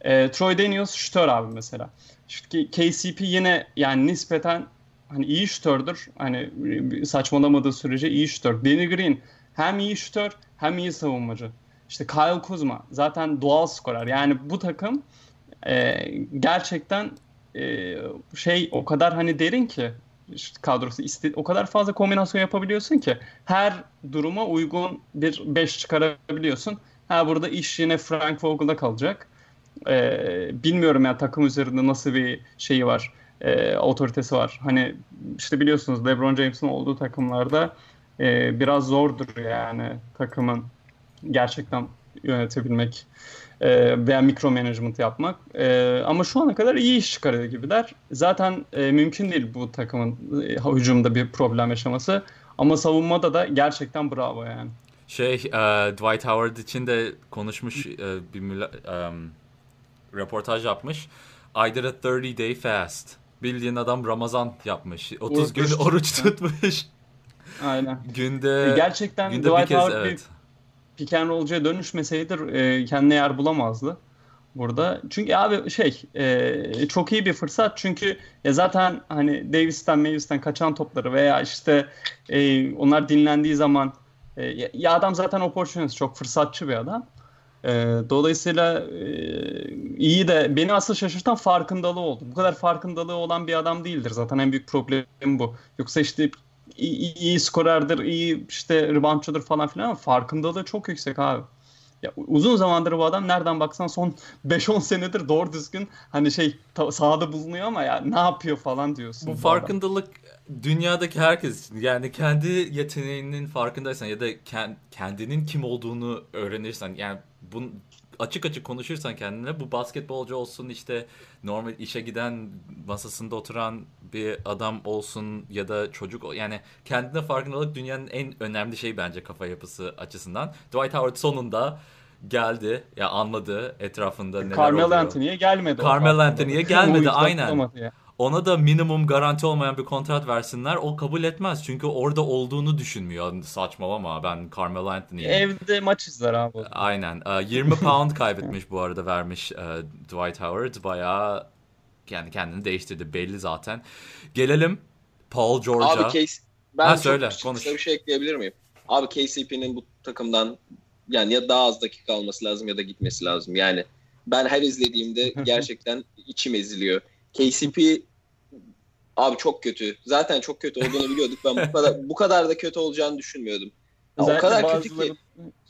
E, Troy Daniels şütör abi mesela. Şimdi K C P yine yani nispeten hani iyi şütördür. Hani saçmalamadığı sürece iyi şütör. Danny Green hem iyi şütör hem iyi savunmacı. İşte Kyle Kuzma zaten doğal skorer. Yani bu takım e, gerçekten e, şey o kadar hani derin ki kadrosu istedi, o kadar fazla kombinasyon yapabiliyorsun ki her duruma uygun bir beş çıkarabiliyorsun. Ha burada iş yine Frank Vogel'da kalacak. Ee, bilmiyorum yani takım üzerinde nasıl bir şeyi var, e, otoritesi var. Hani işte biliyorsunuz LeBron James'in olduğu takımlarda e, biraz zordur yani takımın gerçekten yönetebilmek e, veya mikro management yapmak. E, ama şu ana kadar iyi iş çıkarıyor gibiler. Zaten e, mümkün değil bu takımın e, hücumda bir problem yaşaması. Ama savunmada da gerçekten bravo yani. Şey, uh, Dwight Howard için de konuşmuş, uh, bir müla- um, röportaj yapmış. I did a thirty day fast. Bildiğin adam Ramazan yapmış. otuz gün oruç tutmuş. Aynen. Günde, gerçekten günde Dwight bir kez, Howard evet. Bir... Pick and roll'cuya dönüşmeseydi e, kendine yer bulamazdı burada. Çünkü abi şey e, çok iyi bir fırsat çünkü ya zaten hani Davis'ten Mavis'ten kaçan topları veya işte e, onlar dinlendiği zaman e, ya adam zaten opportunist çok fırsatçı bir adam. E, dolayısıyla e, iyi de beni asıl şaşırtan farkındalığı oldu. Bu kadar farkındalığı olan bir adam değildir zaten en büyük problemi bu. Yoksa işte İyi, iyi skorerdir, iyi işte reboundçudur falan filan ama farkındalığı çok yüksek abi. Ya uzun zamandır bu adam nereden baksan son beş on senedir doğru düzgün hani şey ta- sahada bulunuyor ama ya ne yapıyor falan diyorsun. Bu, bu farkındalık adam. Dünyadaki herkes için yani kendi yeteneğinin farkındaysan ya da kend- kendinin kim olduğunu öğrenirsen yani bunu açık açık konuşursan kendine bu basketbolcu olsun işte normal işe giden masasında oturan bir adam olsun ya da çocuk yani kendine farkındalık dünyanın en önemli şeyi bence kafa yapısı açısından. Dwight Howard sonunda geldi ya anladı etrafında neler Carmelo oluyor. Anthony'ye gelmedi. Carmelo Anthony'ye gelmedi aynen. Ona da minimum garanti olmayan bir kontrat versinler. O kabul etmez. Çünkü orada olduğunu düşünmüyor. Saçmalama ben Carmelo Anthony'yim. Evde maç izler abi. Aynen. yirmi pound kaybetmiş bu arada vermiş Dwight Howard. Bayağı yani kendini değiştirdi. Belli zaten. Gelelim Paul George'a. Abi K C P. Ben ha, söyle, çok kısa bir şey ekleyebilir miyim? Abi K C P'nin bu takımdan yani ya daha az dakika alması lazım ya da gitmesi lazım. Yani ben her izlediğimde gerçekten içim eziliyor. K C P abi çok kötü. Zaten çok kötü olduğunu biliyorduk. Ben bu kadar, bu kadar da kötü olacağını düşünmüyordum. Ya o kadar kötü ki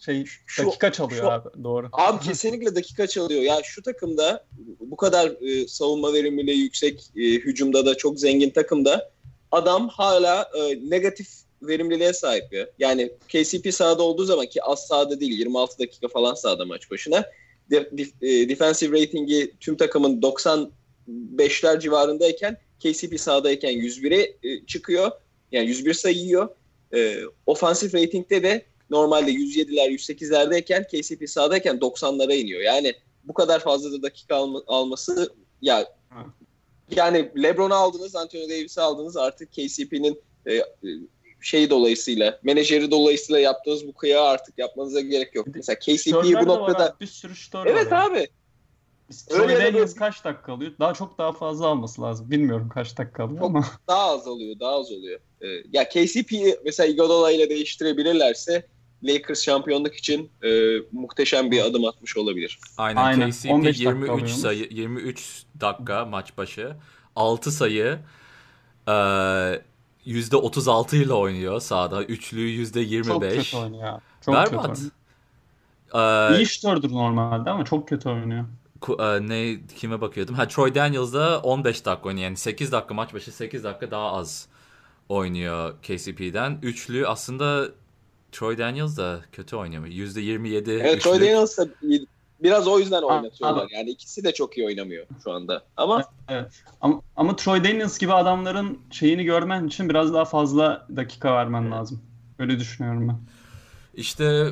şey şu, dakika çalıyor şu, abi. Doğru. Abi kesinlikle dakika çalıyor. Ya şu takımda bu kadar e, savunma verimliliği yüksek, e, hücumda da çok zengin takımda adam hala e, negatif verimliliğe sahip ya. Yani K C P sahada olduğu zaman ki az sahada değil yirmi altı dakika falan sahada maç başına. Dif, dif, e, defensive ratingi tüm takımın doksan beşler civarındayken K C P sahadayken yüz bire e, çıkıyor. Yani yüz bir sayı yiyor. E, ofansif ratingde de normalde yüz yediler, yüz sekizlerdeyken K C P sahadayken doksanlara iniyor. Yani bu kadar fazla da dakika alma, alması ya yani LeBron'u aldınız, Anthony Davis'i aldınız. Artık K C P'nin e, şeyi dolayısıyla, menajeri dolayısıyla yaptığınız bu kıyağı artık yapmanıza gerek yok. Mesela K C P'yi bu noktada abi, bir sürü story evet var. Abi. Troy Daniels kaç dakika alıyor? Daha çok daha fazla alması lazım. Bilmiyorum kaç dakika alıyor ama. Daha az alıyor, daha az oluyor. Ee, ya K C P'yi mesela Iguodala ile değiştirebilirlerse Lakers şampiyonluk için e, muhteşem bir adım atmış olabilir. Aynen, Aynen. K C P yirmi üç sayı, yirmi üç dakika maç başı. altı sayı e, yüzde otuz altı ile oynuyor sahada. Üçlüyü yüzde yirmi beş. Çok kötü oynuyor. Çok berbat. Kötü oynuyor. Ee, İyi şutördür normalde ama çok kötü oynuyor. Ne kime bakıyordum? Ha Troy Daniels da on beş dakika oynuyor. Yani sekiz dakika maç başı sekiz dakika daha az oynuyor K C P'den. Üçlü aslında Troy Daniels da kötü oynuyor. yüzde yirmi yedi evet, üçlü. Troy Daniels da biraz o yüzden oynatıyorlar. Yani ikisi de çok iyi oynamıyor şu anda. Ama evet. Ama, ama Troy Daniels gibi adamların şeyini görmen için biraz daha fazla dakika vermen evet. lazım. Öyle düşünüyorum ben. İşte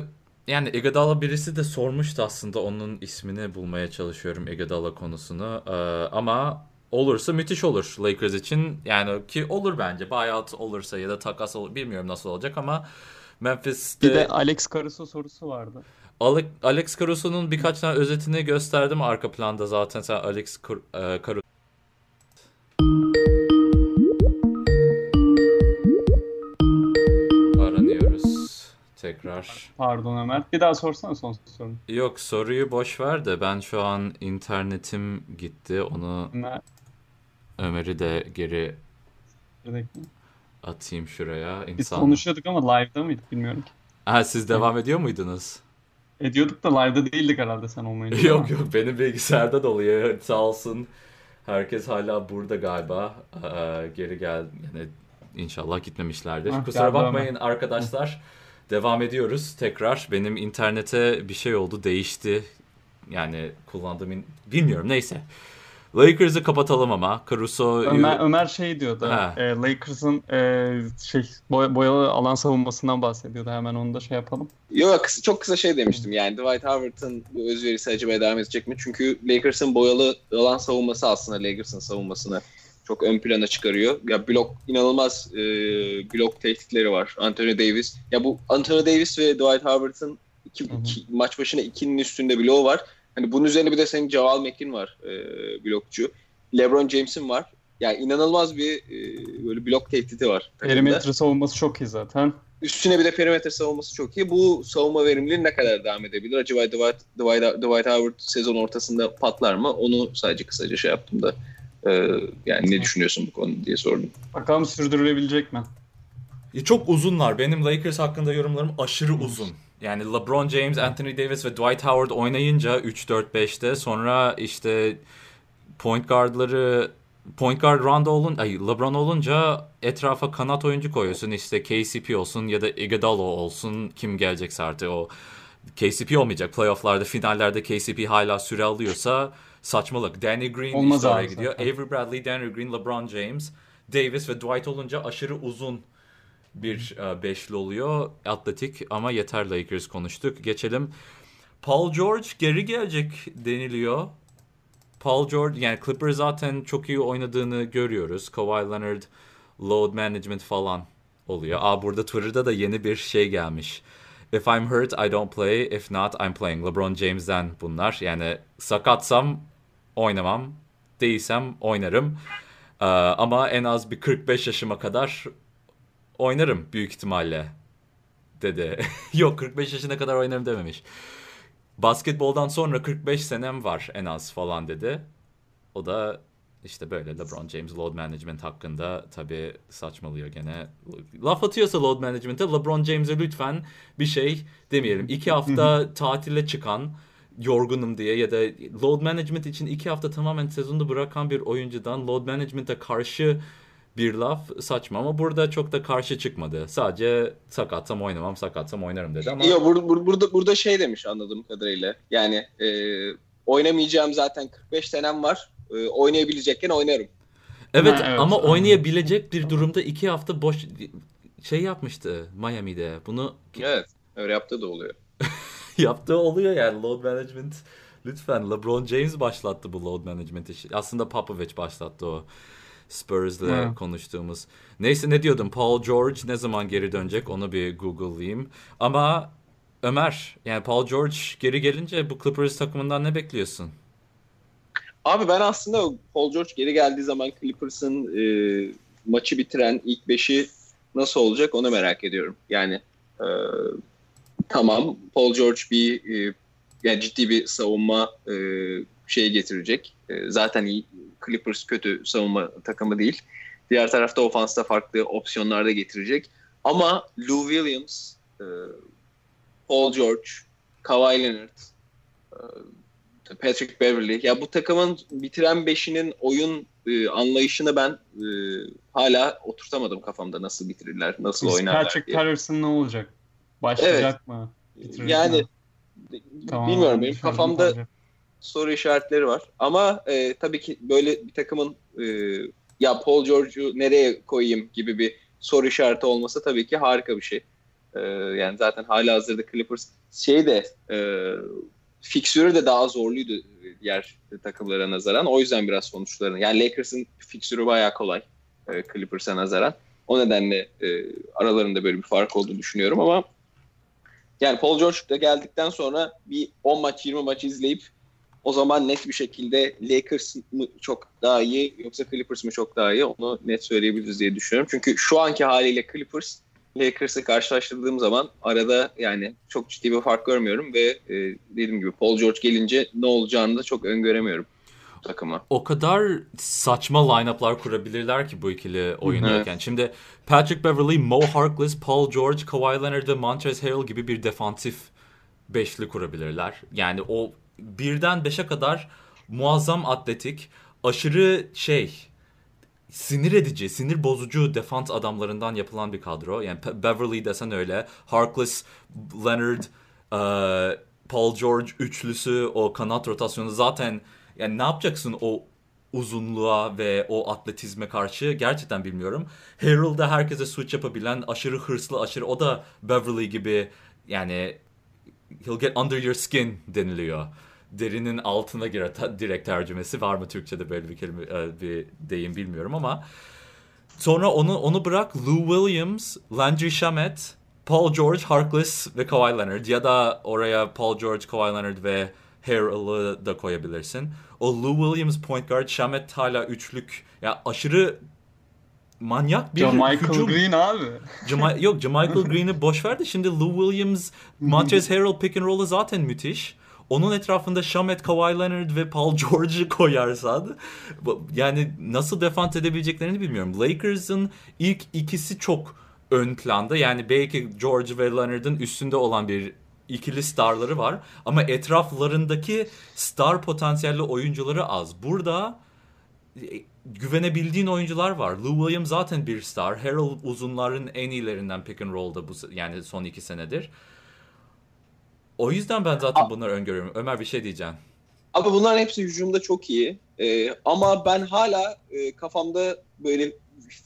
yani Iguodala birisi de sormuştu aslında onun ismini bulmaya çalışıyorum Iguodala konusunu ee, ama olursa müthiş olur Lakers için yani ki olur bence buyout olursa ya da takas olur bilmiyorum nasıl olacak ama Memphis'te... Bir de Alex Caruso sorusu vardı. Alex, Alex Caruso'nun birkaç tane özetini gösterdim arka planda zaten sen Alex Caruso. Tekrar. Pardon Ömer. Bir daha sorsana son sorunu. Yok soruyu boş ver de ben şu an internetim gitti. Onu Ömer. Ömer'i de geri atayım şuraya. İnsan... Biz konuşuyorduk ama live'da mıydık bilmiyorum ki. Ha, siz devam evet. ediyor muydunuz? Ediyorduk da live'da değildik herhalde sen olmayınca. Yok ama. Yok benim bilgisayarda doluyor. Sağ olsun. Herkes hala burada galiba. Ee, geri gel. Yani inşallah gitmemişlerdir. Ah, kusura bakmayın Ömer. Arkadaşlar. Devam ediyoruz tekrar. Benim internete bir şey oldu, değişti. Yani kullandığım... In- Bilmiyorum, neyse. Lakers'ı kapatalım ama. Caruso... Ömer, Ömer şey diyordu. E, Lakers'ın e, şey boy- boyalı alan savunmasından bahsediyordu. Hemen onu da şey yapalım. Yok, çok kısa şey demiştim. Yani Dwight Howard'ın bu özverisi acaba devam edecek mi? Çünkü Lakers'ın boyalı alan savunması aslında Lakers'ın savunmasını çok ön plana çıkarıyor. Ya blok inanılmaz e, blok tehditleri var. Anthony Davis. Ya bu Anthony Davis ve Dwight Howard'ın iki, iki, maç başına ikinin üstünde bloğu var. Hani bunun üzerine bir de senin Javal McGee'in var e, blokçu. LeBron James'in var. Ya yani inanılmaz bir e, böyle blok tehdidi var. Perimetre savunması çok iyi zaten. Üstüne bir de perimetre savunması çok iyi. Bu savunma verimliliği ne kadar devam edebilir? Acaba Dwight, Dwight, Dwight Howard sezon ortasında patlar mı? Onu sadece kısaca şey yaptım da. Yani ne düşünüyorsun bu konuda diye sordum. Bakalım sürdürülebilecek mi? Çok uzunlar. Benim Lakers hakkında yorumlarım aşırı uzun. Yani LeBron James, Anthony Davis ve Dwight Howard oynayınca üç dört beşte sonra işte point guardları point guard Rondo olunca, ay LeBron olunca etrafa kanat oyuncu koyuyorsun. İşte K C P olsun ya da Iguodala olsun, kim gelecekse artık. O K C P olmayacak. Playoff'larda, finallerde K C P hala süre alıyorsa saçmalık. Danny Green işte oraya gidiyor. Zaten. Avery Bradley, Danny Green, LeBron James, Davis ve Dwight olunca aşırı uzun bir beşli oluyor. Atletik ama yeter, Lakers konuştuk. Geçelim. Paul George geri gelecek deniliyor. Paul George, yani Clippers zaten çok iyi oynadığını görüyoruz. Kawhi Leonard, load management falan oluyor. Aa, burada Twitter'da da yeni bir şey gelmiş. If I'm hurt, I don't play. If not, I'm playing. LeBron James'den bunlar. Yani sakatsam oynamam, değilsem oynarım. Ee, ama en az bir kırk beş yaşıma kadar oynarım büyük ihtimalle dedi. Yok, kırk beş yaşına kadar oynarım dememiş. Basketboldan sonra kırk beş senem var en az falan dedi. O da işte böyle LeBron James load management hakkında tabii saçmalıyor gene. Laf atıyorsa load management'e, LeBron James'e lütfen bir şey demeyelim. İki hafta tatile çıkan, yorgunum diye ya da load management için iki hafta tamamen sezonu bırakan bir oyuncudan load management'e karşı bir laf saçma, ama burada çok da karşı çıkmadı. Sadece sakatsam oynamam, sakatsam oynarım dedi ama... Yok, bur- bur- burada burada şey demiş anladığım kadarıyla. Yani e, oynamayacağım zaten, kırk beş senem var. E, oynayabilecekken oynarım. Evet, ha, evet ama anladım. Oynayabilecek bir durumda iki hafta boş şey yapmıştı Miami'de. Bunu... Evet, öyle yaptığı da oluyor. Yaptığı oluyor yani, load management. Lütfen, LeBron James başlattı bu load management işi. Aslında Popovich başlattı o. Spurs'le hmm. konuştuğumuz. Neyse, ne diyordum? Paul George ne zaman geri dönecek? Onu bir Google'layayım. Ama Ömer, yani Paul George geri gelince bu Clippers takımından ne bekliyorsun? Abi ben aslında Paul George geri geldiği zaman Clippers'ın e, maçı bitiren ilk beşi nasıl olacak onu merak ediyorum. Yani e, tamam, Paul George bir e, yani ciddi bir savunma e, şeyi getirecek. E, zaten iyi. Clippers kötü savunma takımı değil. Diğer tarafta ofansta farklı opsiyonlar da getirecek. Ama Lou Williams, e, Paul George, Kawhi Leonard, e, Patrick Beverley. Ya bu takımın bitiren beşinin oyun e, anlayışını ben e, hala oturtamadım kafamda. Nasıl bitirirler, nasıl Biz oynarlar Patrick diye. Patterson ne olacak? Başlayacak evet. mı? Bitirecek yani mi? Tamam, bilmiyorum, benim kafamda... Olacak. Soru işaretleri var. Ama e, tabii ki böyle bir takımın e, ya Paul George'u nereye koyayım gibi bir soru işareti olması tabii ki harika bir şey. E, yani zaten halihazırda Clippers şey de e, fiksürü de daha zorluydu diğer takımlara nazaran. O yüzden biraz sonuçlarını. Yani Lakers'ın fiksürü bayağı kolay e, Clippers'a nazaran. O nedenle e, aralarında böyle bir fark olduğunu düşünüyorum ama yani Paul George da geldikten sonra bir on maç yirmi maç izleyip o zaman net bir şekilde Lakers mı çok daha iyi yoksa Clippers mı çok daha iyi onu net söyleyebiliriz diye düşünüyorum. Çünkü şu anki haliyle Clippers, Lakers'ı karşılaştırdığım zaman arada yani çok ciddi bir fark görmüyorum ve e, dediğim gibi Paul George gelince ne olacağını da çok öngöremiyorum takıma. O kadar saçma line-up'lar kurabilirler ki bu ikili oynuyorken. Evet. Şimdi Patrick Beverley, Mo Harkless, Paul George, Kawhi Leonard ve Montrezl Harrell gibi bir defansif beşli kurabilirler. Yani o birden beşe kadar muazzam atletik, aşırı şey, sinir edici, sinir bozucu defans adamlarından yapılan bir kadro. Yani Beverly desen öyle, Harkless, Leonard, uh, Paul George üçlüsü, o kanat rotasyonu zaten yani ne yapacaksın o uzunluğa ve o atletizme karşı gerçekten bilmiyorum. Harrell'da herkese switch yapabilen, aşırı hırslı, aşırı o da Beverly gibi yani he'll get under your skin deniliyor. Derinin altına girer. Ta, direkt tercümesi var mı Türkçe'de böyle bir kelime, bir deyim bilmiyorum ama sonra onu onu bırak, Lou Williams, Landry Shamet, Paul George, Harkless ve Kawhi Leonard ya da oraya Paul George, Kawhi Leonard ve Harrell'ı da koyabilirsin. O Lou Williams point guard, Shamet hala üçlük. Ya yani aşırı manyak bir Michael Green abi. Cema- Yok, Michael Green'i boş ver de şimdi Lou Williams, Montrezl Harrell pick and roll'u zaten müthiş. Onun etrafında Shamet, Kawhi Leonard ve Paul George'u koyarsan yani nasıl defans edebileceklerini bilmiyorum. Lakers'ın ilk ikisi çok ön planda. Yani belki George ve Leonard'ın üstünde olan bir ikili starları var ama etraflarındaki star potansiyelli oyuncuları az. Burada güvenebildiğin oyuncular var. Lou Williams zaten bir star. Harrell uzunların en iyilerinden pick and roll'da bu, yani son iki senedir. O yüzden ben zaten bunları öngörüyorum. Ömer bir şey diyeceksin. Abi bunların hepsi hücumda çok iyi. Ee, ama ben hala e, kafamda böyle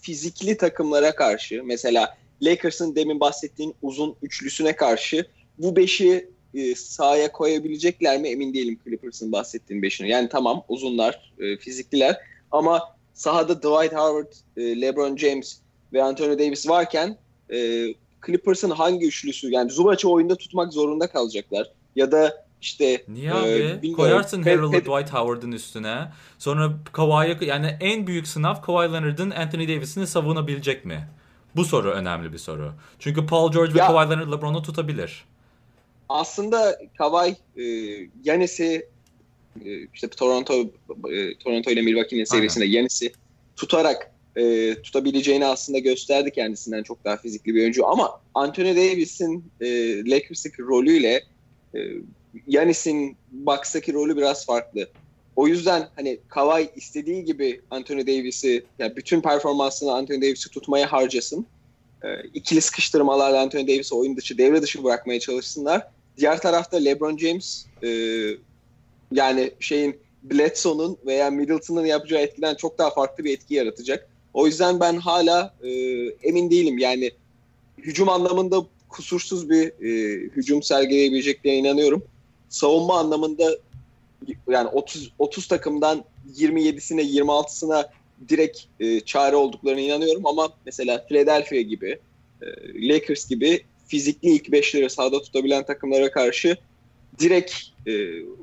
fizikli takımlara karşı, mesela Lakers'ın demin bahsettiğin uzun üçlüsüne karşı bu beşi e, sahaya koyabilecekler mi emin değilim, Clippers'ın bahsettiğin beşini. Yani tamam uzunlar, e, fizikliler ama sahada Dwight Howard, e, LeBron James ve Anthony Davis varken e, Clippers'ın hangi üçlüsü, yani Zubac'ı oyunda tutmak zorunda kalacaklar ya da İşte, niye e, abi? Bilmiyorum. Koyarsın Harrell'ı Dwight Howard'ın üstüne. Sonra Kawhi'ye, yani en büyük sınav Kawhi Leonard'ın Anthony Davis'ini savunabilecek mi? Bu soru önemli bir soru. Çünkü Paul George ya, ve Kawhi Leonard LeBron'u tutabilir. Aslında Kawhi e, Giannis'i e, işte Toronto e, Toronto ile Milwaukee'nin seviyesinde Giannis'i tutarak e, tutabileceğini aslında gösterdi, kendisinden çok daha fizikli bir oyuncu ama Anthony Davis'in e, Lakers'taki rolüyle e, Giannis'in Bucks'taki rolü biraz farklı. O yüzden hani Kawhi istediği gibi Anthony Davis'i, yani bütün performansını Anthony Davis'i tutmaya harcasın. Ee, ikili sıkıştırmalarla Anthony Davis'i oyun dışı, devre dışı bırakmaya çalışsınlar. Diğer tarafta LeBron James e, yani şeyin Bledsoe'nun veya Middleton'ın yapacağı etkiden çok daha farklı bir etki yaratacak. O yüzden ben hala e, emin değilim. Yani hücum anlamında kusursuz bir e, hücum sergileyebileceklerine inanıyorum. Savunma anlamında yani otuz takımdan yirmi yedisine yirmi altısına direkt e, çare olduklarına inanıyorum ama mesela Philadelphia gibi, e, Lakers gibi fizikli ilk beşleri sahada tutabilen takımlara karşı direkt e,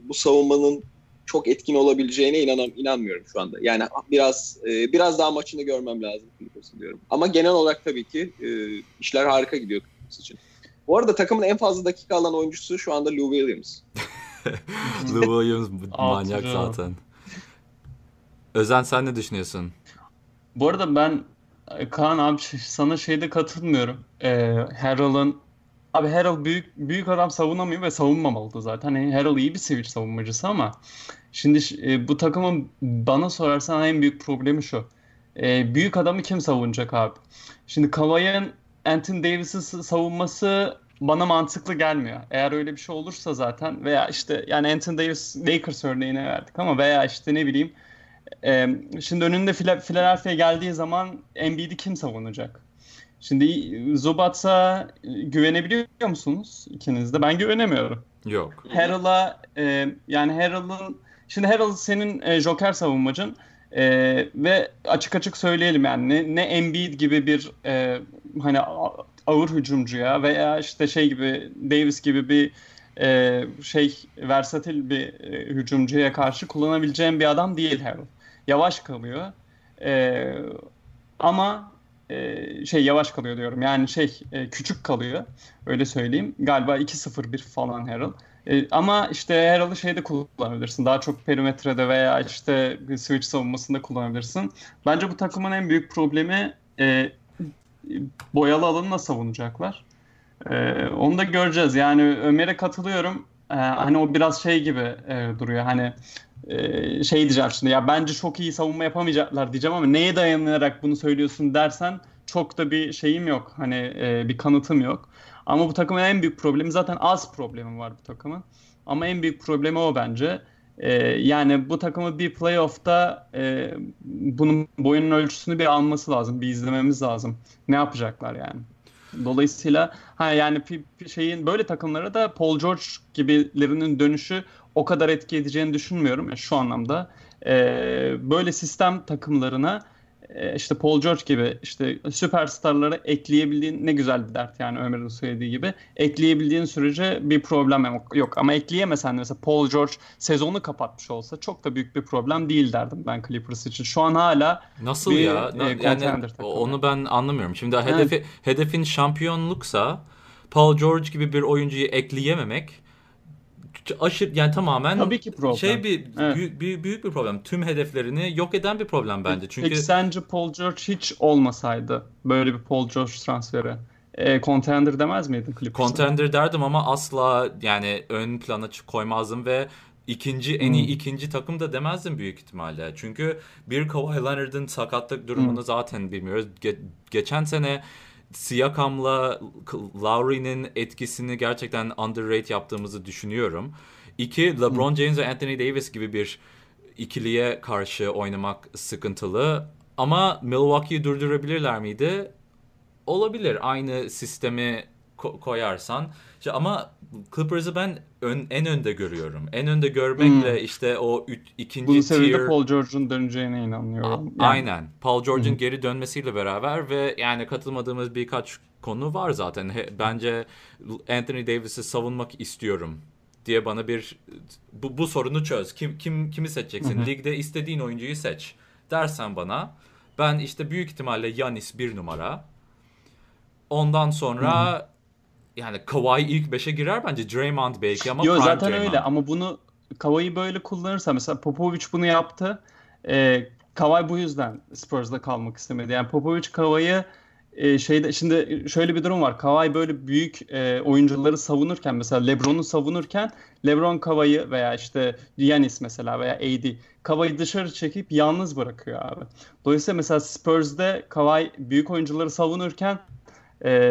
bu savunmanın çok etkin olabileceğine inanam inanmıyorum şu anda. Yani biraz e, biraz daha maçını görmem lazım diyorum. Ama genel olarak tabii ki e, işler harika gidiyor için. Bu arada takımın en fazla dakika alan oyuncusu şu anda Lou Williams. Lou Williams manyak zaten. Özen sen ne düşünüyorsun? Bu arada ben Kaan abi sana şeyde katılmıyorum. Ee, Harrell'ın abi Harrell büyük büyük adam savunamıyor ve savunmamalı zaten. Yani Harrell iyi bir seviç savunmacısı ama şimdi e, bu takımın bana sorarsan en büyük problemi şu. E, büyük adamı kim savunacak abi? Şimdi Kawhi'nin Anthony Davis'in savunması bana mantıklı gelmiyor. Eğer öyle bir şey olursa zaten veya işte yani Anthony Davis Lakers örneğine verdik ama veya işte ne bileyim e, şimdi önünde Philadelphia geldiği zaman Embiid'i kim savunacak? Şimdi Zubac'a güvenebiliyor musunuz ikiniz de? Ben güvenemiyorum. Yok. Harrell'a e, yani Harrell'ın şimdi Harrell senin e, Joker savunmacın. Ee, ve açık açık söyleyelim yani ne, ne Embiid gibi bir e, hani ağır hücumcuya veya işte şey gibi Davis gibi bir e, şey versatil bir e, hücumcuya karşı kullanabileceğim bir adam değil Harrell. Yavaş kalıyor e, ama e, şey yavaş kalıyor diyorum yani şey e, küçük kalıyor öyle söyleyeyim galiba iki sıfır bir falan Harrell. Ama işte Harrell'ı şeyde kullanabilirsin. Daha çok perimetrede veya işte switch savunmasında kullanabilirsin. Bence bu takımın en büyük problemi e, boyalı alanına savunacaklar. E, onu da göreceğiz. Yani Ömer'e katılıyorum. E, hani o biraz şey gibi e, duruyor. Hani e, şey diyeceğim şimdi ya bence çok iyi savunma yapamayacaklar diyeceğim ama neye dayanarak bunu söylüyorsun dersen çok da bir şeyim yok. Hani e, bir kanıtım yok. Ama bu takımın en büyük problemi zaten az problemi var bu takımın. Ama en büyük problemi o bence. Ee, yani bu takımı bir playoff'ta e, bunun boyunun ölçüsünü bir alması lazım. Bir izlememiz lazım. Ne yapacaklar yani. Dolayısıyla ha yani şeyin böyle takımlara da Paul George gibilerinin dönüşü o kadar etki edeceğini düşünmüyorum. Yani şu anlamda e, böyle sistem takımlarına İşte Paul George gibi işte süperstarlara ekleyebildiğin ne güzel bir dert yani Ömer'in söylediği gibi ekleyebildiğin sürece bir problem yok ama ekleyemesen mesela Paul George sezonu kapatmış olsa çok da büyük bir problem değil derdim ben Clippers için. Şu an hala nasıl bir ya? E, yani onu ben anlamıyorum. Şimdi yani, hedefi, hedefin şampiyonluksa Paul George gibi bir oyuncuyu ekleyememek aşırı yani tamamen şey bir evet. büyük, büyük, büyük bir problem. Tüm hedeflerini yok eden bir problem bence. Çünkü peki sence Paul George hiç olmasaydı böyle bir Paul George transferi e, contender demez miydin Clippers'a? Contender derdim ama asla yani ön plana koymazdım ve İkinci en iyi hmm. ikinci takım da demezdim büyük ihtimalle. Çünkü bir Kawhi Leonard'ın sakatlık durumunu hmm. zaten bilmiyoruz. Ge- geçen sene Siakam'la Lowry'nin etkisini gerçekten underrate yaptığımızı düşünüyorum. İki, LeBron hmm. James ve Anthony Davis gibi bir ikiliye karşı oynamak sıkıntılı. Ama Milwaukee'yi durdurabilirler miydi? Olabilir. Aynı sistemi ko- koyarsan. İşte ama Clippers'ı ben ön, en önde görüyorum. En önde görmekle hmm. işte o üç, ikinci tier... Bu seviyede Paul George'un döneceğine inanıyorum. A- yani. Aynen. Paul George'un hmm. geri dönmesiyle beraber ve yani katılmadığımız birkaç konu var zaten. He, bence Anthony Davis'i savunmak istiyorum diye bana bir... Bu, bu sorunu çöz. Kim, kim kimi seçeceksin? Hmm. Ligde istediğin oyuncuyu seç dersen bana. Ben işte büyük ihtimalle Giannis bir numara. Ondan sonra... Hmm. Yani Kawhi ilk beşe girer bence. Draymond belki ama Yo, prime zaten Draymond. Öyle ama bunu Kawhi'yi böyle kullanırsa mesela Popovich bunu yaptı. Ee, Kawhi bu yüzden Spurs'da kalmak istemedi. Yani Popovich Kawhi'yi e, şeyde şimdi şöyle bir durum var. Kawhi böyle büyük e, oyuncuları savunurken mesela LeBron'u savunurken LeBron Kawhi'yi veya işte Giannis mesela veya A D Kawhi'yi dışarı çekip yalnız bırakıyor abi. Dolayısıyla mesela Spurs'de Kawhi büyük oyuncuları savunurken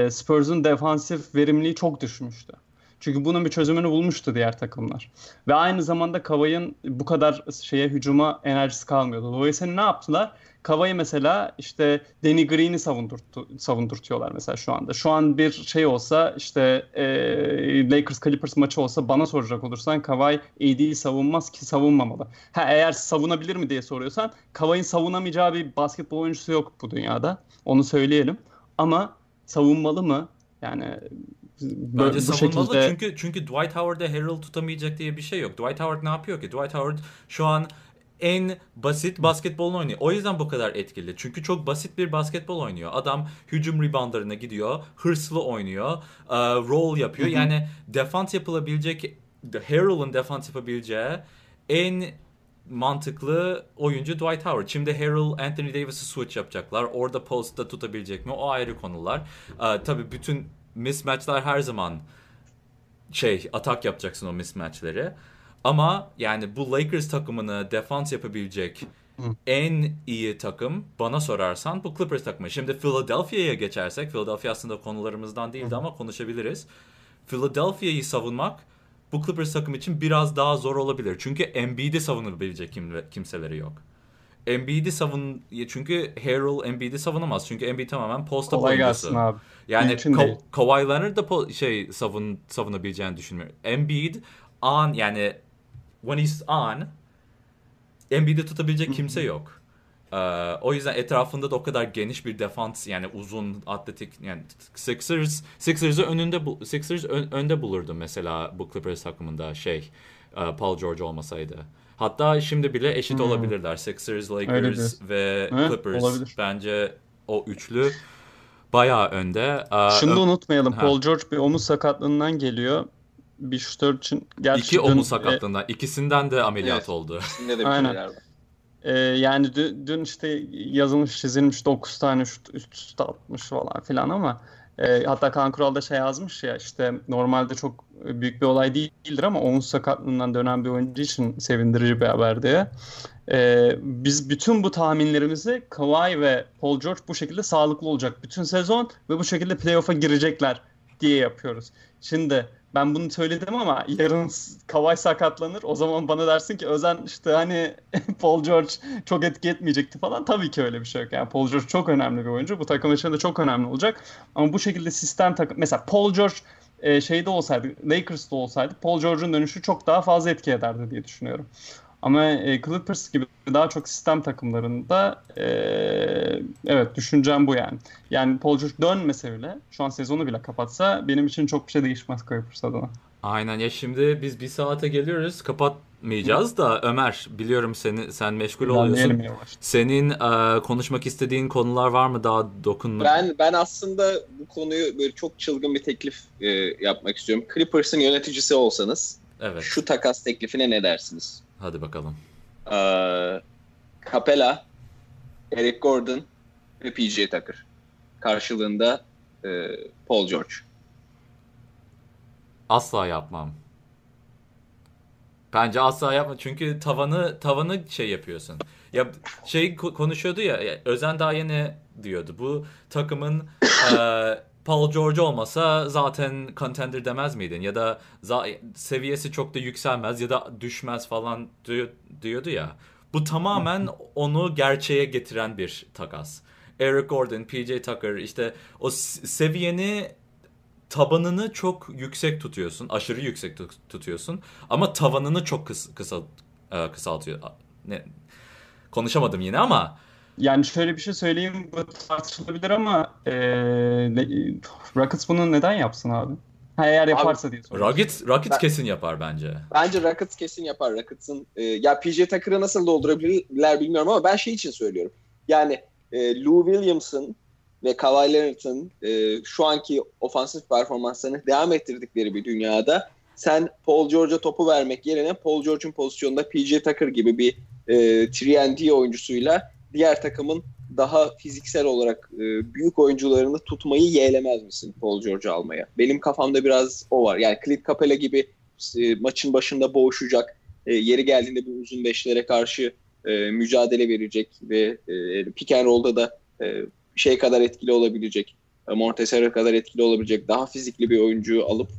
Spurs'un defansif verimliliği çok düşmüştü. Çünkü bunun bir çözümünü bulmuştu diğer takımlar. Ve aynı zamanda Kawhi'nin bu kadar şeye hücuma enerjisi kalmıyordu. Dolayısıyla ne yaptılar? Kawhi mesela işte Danny Green'i savundurtu, savundurtuyorlar mesela şu anda. Şu an bir şey olsa işte e, Lakers Clippers maçı olsa bana soracak olursan Kawhi A D'yi savunmaz ki savunmamalı. Ha, eğer savunabilir mi diye soruyorsan Kawhi'nin savunamayacağı bir basketbol oyuncusu yok bu dünyada. Onu söyleyelim. Ama savunmalı mı? Yani böyle bence bu savunmalı şekilde... çünkü çünkü Dwight Howard'ı Harrell tutamayacak diye bir şey yok. Dwight Howard ne yapıyor ki? Dwight Howard şu an en basit basketbolunu oynuyor. O yüzden bu kadar etkili. Çünkü çok basit bir basketbol oynuyor. Adam hücum reboundlarına gidiyor, hırslı oynuyor, uh, roll yapıyor. Hı hı. Yani defans yapılabilecek, Harrell'ın defans yapabileceği en mantıklı oyuncu Dwight Howard. Şimdi Harrell, Anthony Davis'i switch yapacaklar. Orada postta tutabilecek mi? O ayrı konular. Ee, tabii bütün mismatchler her zaman şey atak yapacaksın o mismatchleri. Ama yani bu Lakers takımını defans yapabilecek en iyi takım bana sorarsan bu Clippers takımı. Şimdi Philadelphia'ya geçersek, Philadelphia aslında konularımızdan değildi ama konuşabiliriz. Philadelphia'yı savunmak bu Clippers takım için biraz daha zor olabilir. Çünkü Embiid'i savunabilecek kim, kimseleri yok. Embiid'i savun... Çünkü Harrell Embiid'i savunamaz. Çünkü Embiid tamamen posta oyuncusu. Yani Ka- Kawhi Leonard da po- şey, savun, savunabileceğini düşünmüyorum. Embiid on yani when he's on Embiid'i tutabilecek kimse yok. Ee, o yüzden etrafında da o kadar geniş bir defans yani uzun atletik yani Sixers Sixers'ı önünde bu Sixers ön, önde bulurdu mesela bu Clippers takımında şey Paul George olmasaydı. Hatta şimdi bile eşit hmm. olabilirler. Sixers, Lakers ve He? Clippers olabilir. Bence o üçlü bayağı önde. Ee, Şunu da unutmayalım. Ha. Paul George bir omuz sakatlığından geliyor. Bir şutör için gerçekten iki omuz sakatlığından. E... İkisinden de ameliyat evet. oldu. İkisinde de bir şeyler var. Ee, yani dün, dün işte yazılmış çizilmiş dokuz tane şut üst üste atmış falan filan ama e, hatta Kaan Kural da şey yazmış ya işte normalde çok büyük bir olay değildir ama omuz sakatlığından dönen bir oyuncu için sevindirici bir haber diye. Ee, biz bütün bu tahminlerimizi Kawhi ve Paul George bu şekilde sağlıklı olacak bütün sezon ve bu şekilde playoff'a girecekler diye yapıyoruz. Şimdi ben bunu söyledim ama yarın Kawhi sakatlanır. O zaman bana dersin ki Özen işte hani Paul George çok etki etmeyecekti falan. Tabii ki öyle bir şey yok. Yani Paul George çok önemli bir oyuncu. Bu takım içinde çok önemli olacak. Ama bu şekilde sistem takım... Mesela Paul George e, şeyde olsaydı, Lakers'da olsaydı Paul George'un dönüşü çok daha fazla etki ederdi diye düşünüyorum. Ama e, Clippers gibi daha çok sistem takımlarında e, evet düşüncem bu yani. Yani Paul George dönmese bile şu an sezonu bile kapatsa benim için çok bir şey değişmez Clippers adına. Aynen ya şimdi biz bir saate geliyoruz kapatmayacağız da Ömer biliyorum seni sen meşgul ben oluyorsun. Senin e, konuşmak istediğin konular var mı daha dokunma? Ben ben aslında bu konuyu böyle çok çılgın bir teklif e, yapmak istiyorum. Clippers'ın yöneticisi olsanız evet. Şu takas teklifine ne dersiniz? Hadi bakalım. Ee, Capela, Eric Gordon ve P J Tucker. Karşılığında e, Paul George. Asla yapmam. Bence asla yapma. Çünkü tavanı tavanı şey yapıyorsun. Ya şey konuşuyordu ya, Özen daha yeni diyordu. Bu takımın e, Paul George olmasa zaten contender demez miydin? Ya da za- seviyesi çok da yükselmez ya da düşmez falan diyor, diyordu ya. Bu tamamen onu gerçeğe getiren bir takas. Eric Gordon, P J Tucker, işte o seviyeni, tabanını çok yüksek tutuyorsun. Aşırı yüksek tutuyorsun. Ama tavanını çok kısa, kısa kısaltıyor. Ne? Konuşamadım yine ama. Yani şöyle bir şey söyleyeyim, bu tartışılabilir ama ee, Rockets bunu neden yapsın abi? Ha, eğer yaparsa abi, diye soruyorum. Rockets, Rockets ben, kesin yapar bence. Bence Rockets kesin yapar. Rockets'ın e, ya P J Tucker'ı nasıl doldurabilirler bilmiyorum ama ben şey için söylüyorum. Yani e, Lou Williams'ın ve Kawhi Leonard'ın e, şu anki ofansif performanslarını devam ettirdikleri bir dünyada sen Paul George'a topu vermek yerine Paul George'un pozisyonunda P J Tucker gibi bir üç and D oyuncusuyla diğer takımın daha fiziksel olarak e, büyük oyuncularını tutmayı yeğlemez misin Paul George'u almaya? Benim kafamda biraz o var. Yani Clint Capela gibi e, maçın başında boğuşacak, e, yeri geldiğinde bu uzun beşlere karşı e, mücadele verecek ve e, pick and roll'da da e, şey kadar etkili olabilecek, e, Montrezl Harrell kadar etkili olabilecek daha fizikli bir oyuncuyu alıp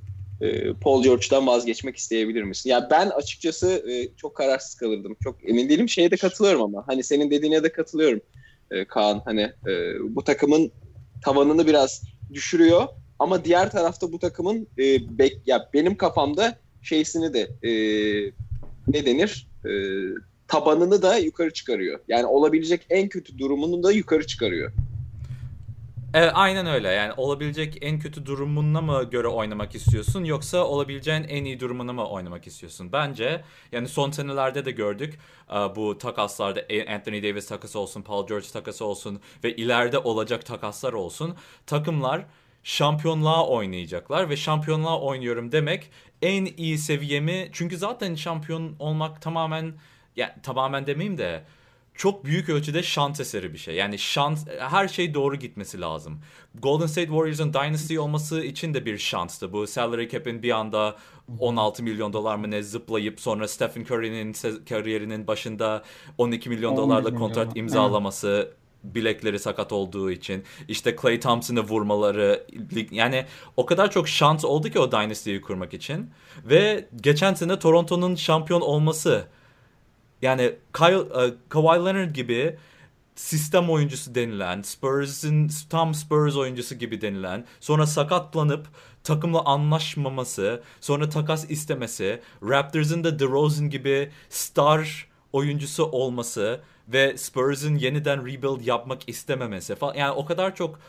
e, Paul George'dan vazgeçmek isteyebilir misin? Yani ben açıkçası e, çok kararsız kalırdım. Çok emin değilim. Şeye de katılıyorum ama. Hani senin dediğine de katılıyorum. Kaan, hani e, bu takımın tavanını biraz düşürüyor ama diğer tarafta bu takımın e, bek, ya benim kafamda şeysini de e, ne denir e, tabanını da yukarı çıkarıyor. Yani olabilecek en kötü durumunu da yukarı çıkarıyor. E, aynen öyle. Yani olabilecek en kötü durumuna mı göre oynamak istiyorsun yoksa olabileceğin en iyi durumuna mı oynamak istiyorsun? Bence yani son senelerde de gördük bu takaslarda, Anthony Davis takası olsun, Paul George takası olsun ve ileride olacak takaslar olsun. Takımlar şampiyonluğa oynayacaklar ve şampiyonluğa oynuyorum demek en iyi seviyemi, çünkü zaten şampiyon olmak tamamen, yani tamamen demeyeyim de çok büyük ölçüde şans eseri bir şey. Yani şans, her şey doğru gitmesi lazım. Golden State Warriors'ın Dynasty olması için de bir şanstı. Bu salary cap'in bir anda on altı milyon dolar mı ne zıplayıp sonra Stephen Curry'nin kariyerinin başında on iki milyon dolarla kontrat imzalaması, bilekleri sakat olduğu için, işte Klay Thompson'ı vurmaları, yani o kadar çok şans oldu ki o Dynasty'yi kurmak için. Ve geçen sene Toronto'nun şampiyon olması, yani Kyle, Kawhi Leonard gibi sistem oyuncusu denilen, Spurs'ın tam Spurs oyuncusu gibi denilen, sonra sakatlanıp takımla anlaşmaması, sonra takas istemesi, Raptors'ın da DeRozan gibi star oyuncusu olması ve Spurs'ın yeniden rebuild yapmak istememesi falan. Yani o kadar çok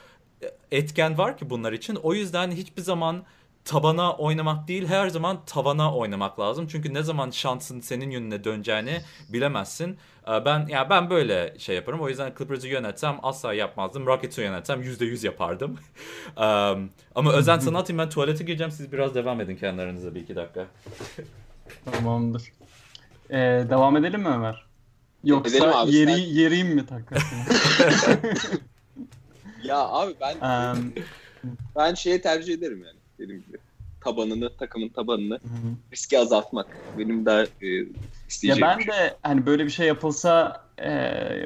etken var ki bunlar için. O yüzden hiçbir zaman tabana oynamak değil, her zaman tavana oynamak lazım. Çünkü ne zaman şansın senin yönüne döneceğini bilemezsin. Ben ya ben böyle şey yaparım. O yüzden Clippers'ı yönetsem asla yapmazdım. Rockets'ı yönetsem yüzde yüz yapardım. Ama Özen sana atayım, ben tuvalete gireceğim. Siz biraz devam edin kendilerinize bir iki dakika. Tamamdır. Ee, devam edelim mi Ömer? Yoksa yeri, sen... yeriyim mi takasını? Ya abi ben um... ben şeye tercih ederim yani. Dediğim gibi tabanını, takımın tabanını, hı-hı, riski azaltmak benim daha e, isteyeceğim. Ya ben de hani böyle bir şey yapılsa e,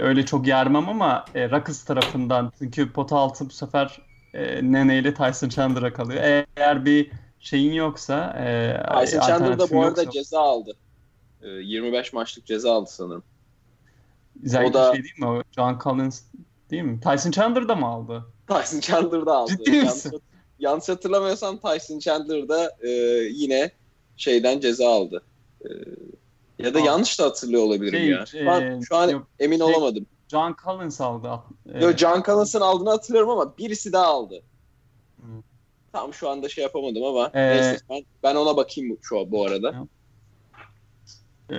öyle çok yarmam ama e, Rockets tarafından, çünkü pota altı bu sefer e, Nene ile Tyson Chandler'a kalıyor. E, eğer bir şeyin yoksa e, Tyson Chandler da bu arada yoksa... ceza aldı. E, yirmi beş maçlık ceza aldı sanırım. Güzel o bir da... şey değil mi o? John Collins değil mi? Tyson Chandler da mı aldı? Tyson Chandler da aldı. Ciddi misin? Yani... Yanlış hatırlamıyorsam Tyson Chandler da e, yine şeyden ceza aldı. E, ya da Aa, yanlış da hatırlıyor olabilirim şey, ya. Şu an, e, şu an yok, emin şey, olamadım. John Collins aldı. E, yok, John Collins'ın aldığını hatırlıyorum ama birisi daha aldı. Hı. Tam şu anda şey yapamadım ama e, neyse ben, ben ona bakayım şu an bu arada. E,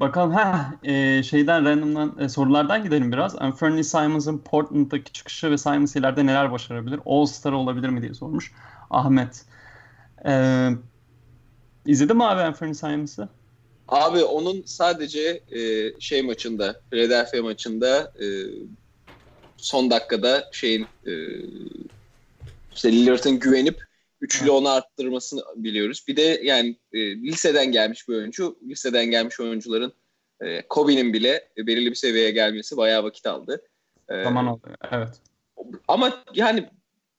bakalım ha e, şeyden random'dan e, sorulardan gidelim biraz. Anfernee Simons'ın Portland'daki çıkışı ve Simons ileride neler başarabilir? All-Star olabilir mi diye sormuş Ahmet. E, izledin mi abi Anfernee Simons'ı? Abi onun sadece e, şey maçında, Philadelphia maçında e, son dakikada şeyin e, işte Lillard'ın güvenip üçlü onu arttırmasını biliyoruz. Bir de yani e, liseden gelmiş bir oyuncu. Liseden gelmiş oyuncuların e, Kobe'nin bile e, belirli bir seviyeye gelmesi bayağı vakit aldı. E, Zaman aldı. Evet. Ama yani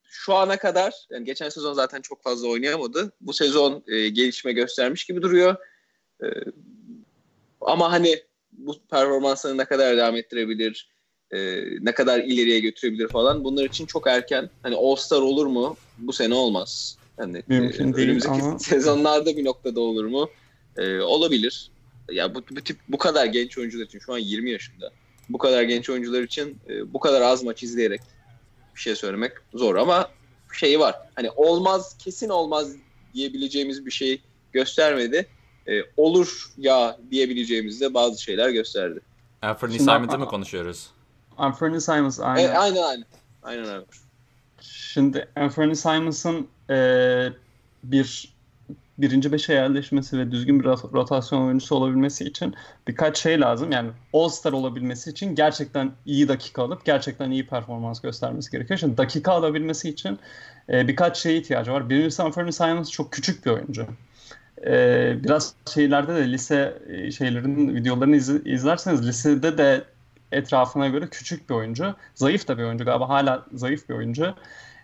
şu ana kadar yani geçen sezon zaten çok fazla oynayamadı. Bu sezon e, gelişme göstermiş gibi duruyor. E, ama hani bu performansını ne kadar devam ettirebilir, e, ne kadar ileriye götürebilir falan. Bunlar için çok erken. Hani All-Star olur mu? Bu sene olmaz. Yani mümkün e, değil önümüzdeki ama sezonlarda bir noktada olur mu? E, olabilir. Ya bu, bu tip bu kadar genç oyuncular için şu an yirmi yaşında. Bu kadar genç oyuncular için e, bu kadar az maç izleyerek bir şey söylemek zor ama şeyi var. Hani olmaz, kesin olmaz diyebileceğimiz bir şey göstermedi. E, olur ya diyebileceğimiz de bazı şeyler gösterdi. Anthony Simons'ı mı konuşuyoruz? Anthony Simons aynen. E, aynen aynen. Aynen abi. Şimdi Anthony Simons'ın e, bir birinci beşe yerleşmesi ve düzgün bir rotasyon oyuncusu olabilmesi için birkaç şey lazım. Yani All-Star olabilmesi için gerçekten iyi dakika alıp gerçekten iyi performans göstermesi gerekiyor. Şimdi dakika alabilmesi için e, birkaç şeye ihtiyacı var. Birincisi Anthony Simons çok küçük bir oyuncu. E, biraz şeylerde de lise şeylerin videolarını iz, izlerseniz lisede de etrafına göre küçük bir oyuncu. Zayıf da bir oyuncu galiba. Hala zayıf bir oyuncu.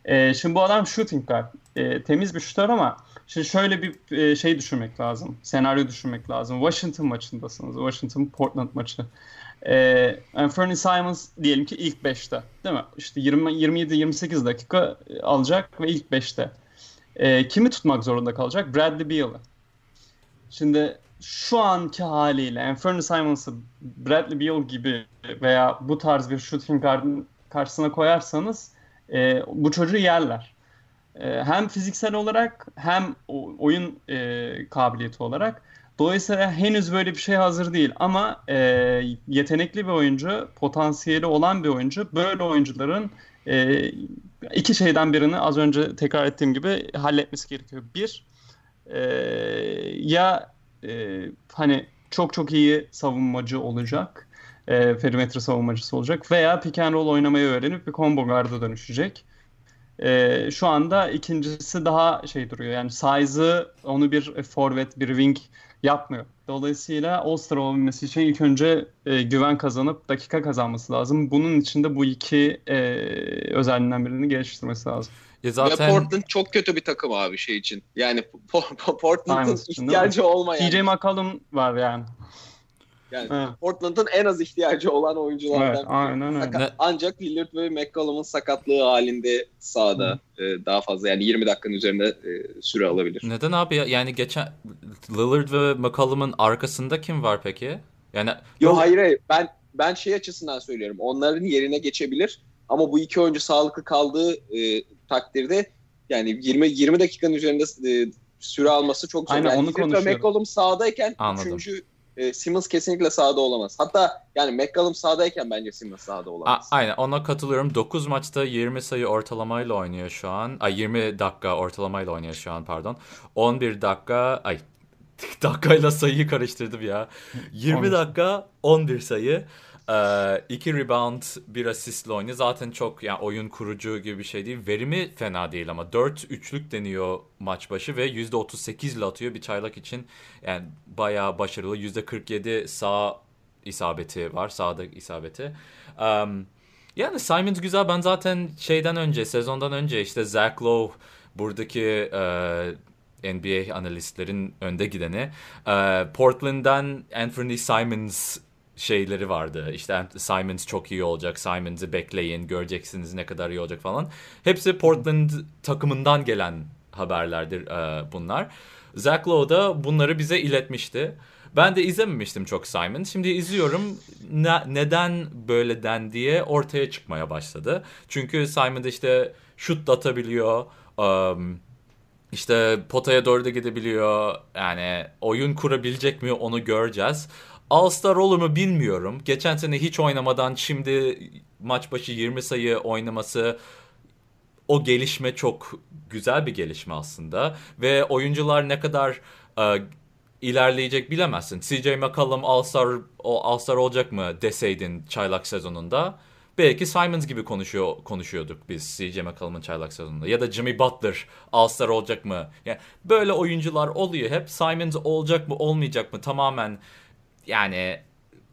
Ee, şimdi bu adam shooting guard. Ee, temiz bir şutör ama şimdi şöyle bir e, şey düşünmek lazım. Senaryo düşünmek lazım. Washington maçındasınız. Washington-Portland maçı. Ee, Anthony Simons diyelim ki ilk beşte. Değil mi? İşte yirmi yedi yirmi sekiz dakika alacak ve ilk beşte. Ee, kimi tutmak zorunda kalacak? Bradley Beal'ı. Şimdi şu anki haliyle Anthony Simons'ı Bradley Beal gibi veya bu tarz bir shooting guard'ın karşısına koyarsanız e, bu çocuğu yerler. E, hem fiziksel olarak hem oyun e, kabiliyeti olarak. Dolayısıyla henüz böyle bir şey hazır değil ama e, yetenekli bir oyuncu, potansiyeli olan bir oyuncu. Böyle oyuncuların e, iki şeyden birini az önce tekrar ettiğim gibi halletmesi gerekiyor. Bir, e, ya e, hani çok çok iyi savunmacı olacak. E, perimetre savunmacısı olacak veya pick and roll oynamayı öğrenip bir combo guard'a dönüşecek. E, şu anda ikincisi daha şey duruyor. Yani size'ı onu bir forvet, bir wing yapmıyor. Dolayısıyla All-Star olabilmesi için ilk önce e, güven kazanıp dakika kazanması lazım. Bunun için de bu iki e, özelliğinden birini geliştirmesi lazım. E zaten ya Portland çok kötü bir takım abi şey için. Yani Portland'ın ihtiyacı olmayan. T J McCollum var yani. Yani evet. Portland'ın en az ihtiyacı olan oyunculardan. Evet, aynen öyle. Sakat, ancak Lillard ve McCollum'un sakatlığı halinde sahada e, daha fazla yani yirmi dakikanın üzerinde e, süre alabilir. Neden abi ya? Yani geçen Lillard ve McCollum'un arkasında kim var peki? Yani Yo hayır hayır. Ben ben şey açısından söylüyorum. Onların yerine geçebilir ama bu iki oyuncu sağlıklı kaldığı e, takdirde yani yirmi yirmi dakikanın üzerinde e, süre alması çok zor. Aynen yani onu Lillard konuşuyorum. Ve McCollum sahadayken üçüncü E, Simmons kesinlikle sahada olamaz. Hatta yani McCollum sahadayken bence Simmons sahada olamaz. A- aynen ona katılıyorum. dokuz maçta yirmi sayı ortalamayla oynuyor şu an. Ay yirmi dakika ortalamayla oynuyor şu an pardon. on bir dakika ay dakikayla sayıyı karıştırdım ya. yirmi dakika on bir sayı. iki rebound bir asistle oynuyor. Zaten çok yani oyun kurucu gibi bir şey değil. Verimi fena değil ama dört üçlük deniyor maç başı ve yüzde otuz sekiz ile atıyor bir çaylak için. Yani bayağı başarılı. yüzde kırk yedi sağ isabeti var. Sağda isabeti. Um, yani Simons güzel. Ben zaten şeyden önce, sezondan önce işte Zach Lowe buradaki Uh, N B A analistlerin önde gideni. Uh, Portland'dan Anthony Simons şeyleri vardı. İşte Simons çok iyi olacak. Simons'ı bekleyin. Göreceksiniz ne kadar iyi olacak falan. Hepsi Portland takımından gelen haberlerdir e, bunlar. Zach Lowe da bunları bize iletmişti. Ben de izlememiştim çok Simons. Şimdi izliyorum. Ne, neden böyle den diye ortaya çıkmaya başladı. Çünkü Simons işte şut atabiliyor. Um, işte potaya doğru da gidebiliyor. Yani oyun kurabilecek mi onu göreceğiz. All-Star olur mu bilmiyorum. Geçen sene hiç oynamadan şimdi maç başı yirmi sayı oynaması, o gelişme çok güzel bir gelişme aslında. Ve oyuncular ne kadar uh, ilerleyecek bilemezsin. C J McCollum All-Star, o All-Star olacak mı deseydin çaylak sezonunda belki Simons gibi konuşuyor konuşuyorduk biz C J McCollum'un çaylak sezonunda. Ya da Jimmy Butler All-Star olacak mı? Yani böyle oyuncular oluyor hep. Simons olacak mı olmayacak mı tamamen yani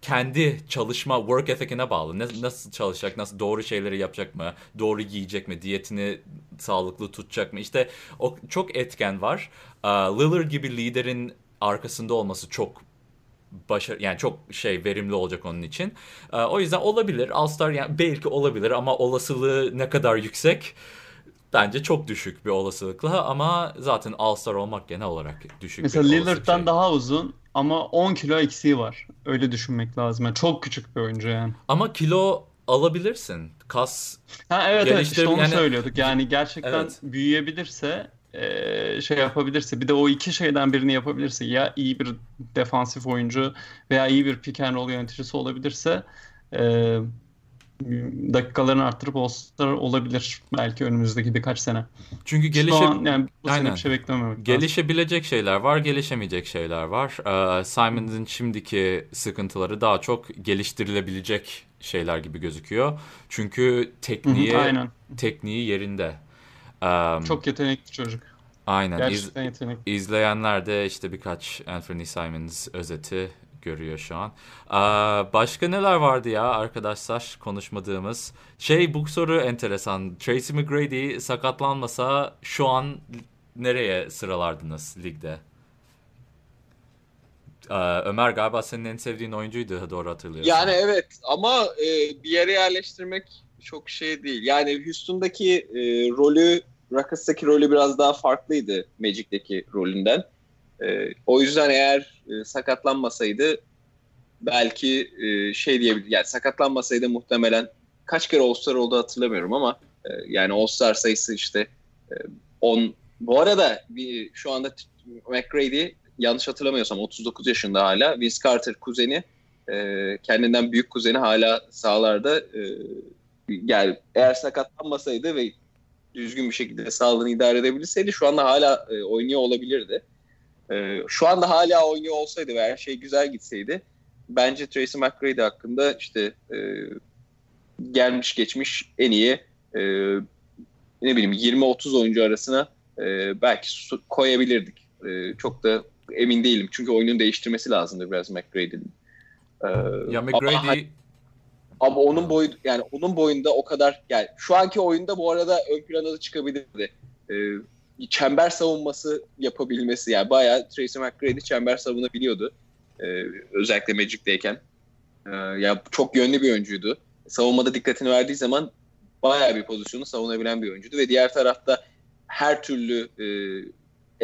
kendi çalışma work ethic'ine bağlı. Nasıl çalışacak, nasıl doğru şeyleri yapacak mı, doğru giyecek mi, diyetini sağlıklı tutacak mı? İşte o çok etken var. Lillard gibi liderin arkasında olması çok başarı, yani çok şey verimli olacak onun için. O yüzden olabilir. All-Star yani belki olabilir ama olasılığı ne kadar yüksek? Bence çok düşük bir olasılıkla ama zaten All-Star olmak genel olarak düşük. Mesela Lillard'dan şey. Daha uzun ama on kilo eksiği var. Öyle düşünmek lazım. Yani çok küçük bir oyuncu yani. Ama kilo alabilirsin. Kas ha, evet, geliştirir. Evet işte onu yani... söylüyorduk. Yani gerçekten evet. büyüyebilirse şey yapabilirse bir de o iki şeyden birini yapabilirse ya iyi bir defansif oyuncu veya iyi bir pick and roll yöneticisi olabilirse e, dakikalarını arttırıp All-Star olabilir belki önümüzdeki birkaç sene. Çünkü gelişe... an, yani bu aynen. Sene bir şey beklememek gelişebilecek lazım. Şeyler var, gelişemeyecek şeyler var. Ee, Simon'ın şimdiki sıkıntıları daha çok geliştirilebilecek şeyler gibi gözüküyor. Çünkü tekniği Hı-hı, tekniği yerinde. Um, Çok yetenekli çocuk. Aynen. Gerçekten İz, yetenekli. İzleyenler de işte birkaç Anthony Simons özeti görüyor şu an. Ee, başka neler vardı ya arkadaşlar konuşmadığımız? Şey bu soru enteresan. Tracy McGrady sakatlanmasa şu an nereye sıralardınız ligde? Ee, Ömer galiba senin en sevdiğin oyuncuydu doğru hatırlıyorsun. Yani evet ama e, bir yere yerleştirmek çok şey değil. Yani Houston'daki e, rolü, Rockets'taki rolü biraz daha farklıydı Magic'teki rolünden. E, o yüzden eğer e, sakatlanmasaydı belki e, şey diyebilirdim. Yani sakatlanmasaydı muhtemelen kaç kere All-Star oldu hatırlamıyorum ama e, yani All-Star sayısı işte on. E, bu arada bir, şu anda McGrady yanlış hatırlamıyorsam otuz dokuz yaşında hala. Vince Carter kuzeni, e, kendinden büyük kuzeni hala sahalarda. E, Yani eğer sakatlanmasaydı ve düzgün bir şekilde sağlığını idare edebilseydi şu anda hala e, oynuyor olabilirdi. E, şu anda hala oynuyor olsaydı ve her şey güzel gitseydi bence Tracy McGrady hakkında işte e, gelmiş geçmiş en iyi e, ne bileyim yirmi otuz oyuncu arasına e, belki su- koyabilirdik. E, çok da emin değilim çünkü oyunun değiştirmesi lazımdı biraz McGrady'nin. E, ya McGrady... Ama onun boyu yani onun boyunda o kadar yani şu anki oyunda bu arada ön plana da çıkabilirdi. Ee, çember savunması yapabilmesi yani bayağı Tracy McGrady çember savunabiliyordu. Ee, özellikle Magic'teyken. Ee, ya çok yönlü bir oyuncuydu. Savunmada dikkatini verdiği zaman bayağı bir pozisyonu savunabilen bir oyuncuydu ve diğer tarafta her türlü e,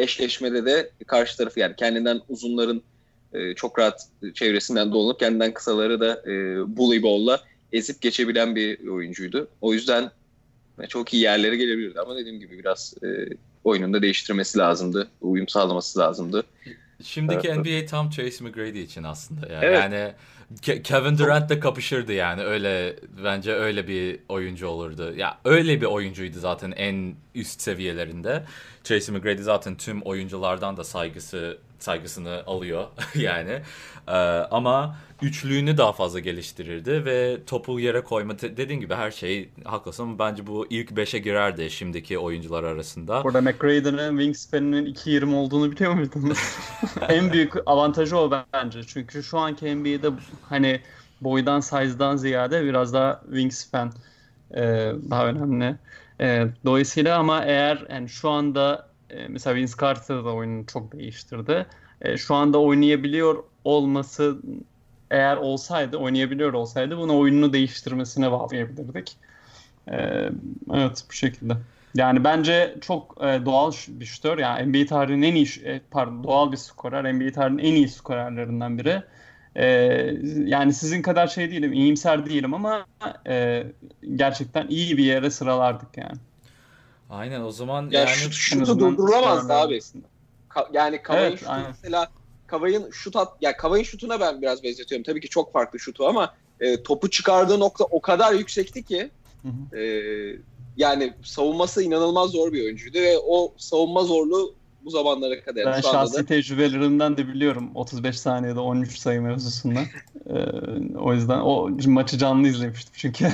eşleşmede de karşı tarafı yani kendinden uzunların çok rahat çevresinden dolanıp kendinden kısaları da e, bully ball'la ezip geçebilen bir oyuncuydu. O yüzden çok iyi yerlere gelebilirdi ama dediğim gibi biraz e, oyunun da değiştirmesi lazımdı. Uyum sağlaması lazımdı. Şimdiki evet. N B A tam Tracy McGrady için aslında. Yani, evet. yani Ke- Kevin Durant'la kapışırdı yani. Öyle bence öyle bir oyuncu olurdu. Ya öyle bir oyuncuydu zaten en üst seviyelerinde. Tracy McGrady zaten tüm oyunculardan da saygısı saygısını alıyor yani. Ee, ama üçlüğünü daha fazla geliştirirdi ve topu yere koyma te- dediğin gibi her şey haklısın ama bence bu ilk beşe girerdi şimdiki oyuncular arasında. Burada McGrady'nin wingspan'inin iki yirmi olduğunu biliyor muydunuz? En büyük avantajı o bence. Çünkü şu anki N B A'de hani boydan, size'dan ziyade biraz daha wingspan e, daha önemli. E, dolayısıyla ama eğer yani şu anda e, mesela Vince Carter da oyunu çok değiştirdi. E, şu anda oynayabiliyor olması eğer olsaydı, oynayabiliyor olsaydı bunu oyununu değiştirmesine bağlayabilirdik. E, evet bu şekilde. Yani bence çok e, doğal bir şütör. Yani N B A tarihinin en iyi e, pardon doğal bir skorer. N B A tarihinin en iyi skorerlerinden biri. Ee, yani sizin kadar şey değilim, iyimser değilim ama e, gerçekten iyi bir yere sıralardık yani. Aynen o zaman ya yani şut, şutu durdurulamazdı abi. Ka- yani Kavay'ın evet, şutu aynen. Mesela Kavay'ın şut at ya Kavay'ın şutuna ben biraz benzetiyorum. Tabii ki çok farklı şutu ama e, topu çıkardığı nokta o kadar yüksekti ki e, yani savunması inanılmaz zor bir oyuncuydu ve o savunma zorluğu bu zamanlara kadar. Ben şu şahsi da... tecrübelerimden de biliyorum. otuz beş saniyede on üç sayı mevzusunda. ee, o yüzden o maçı canlı izlemiştim çünkü.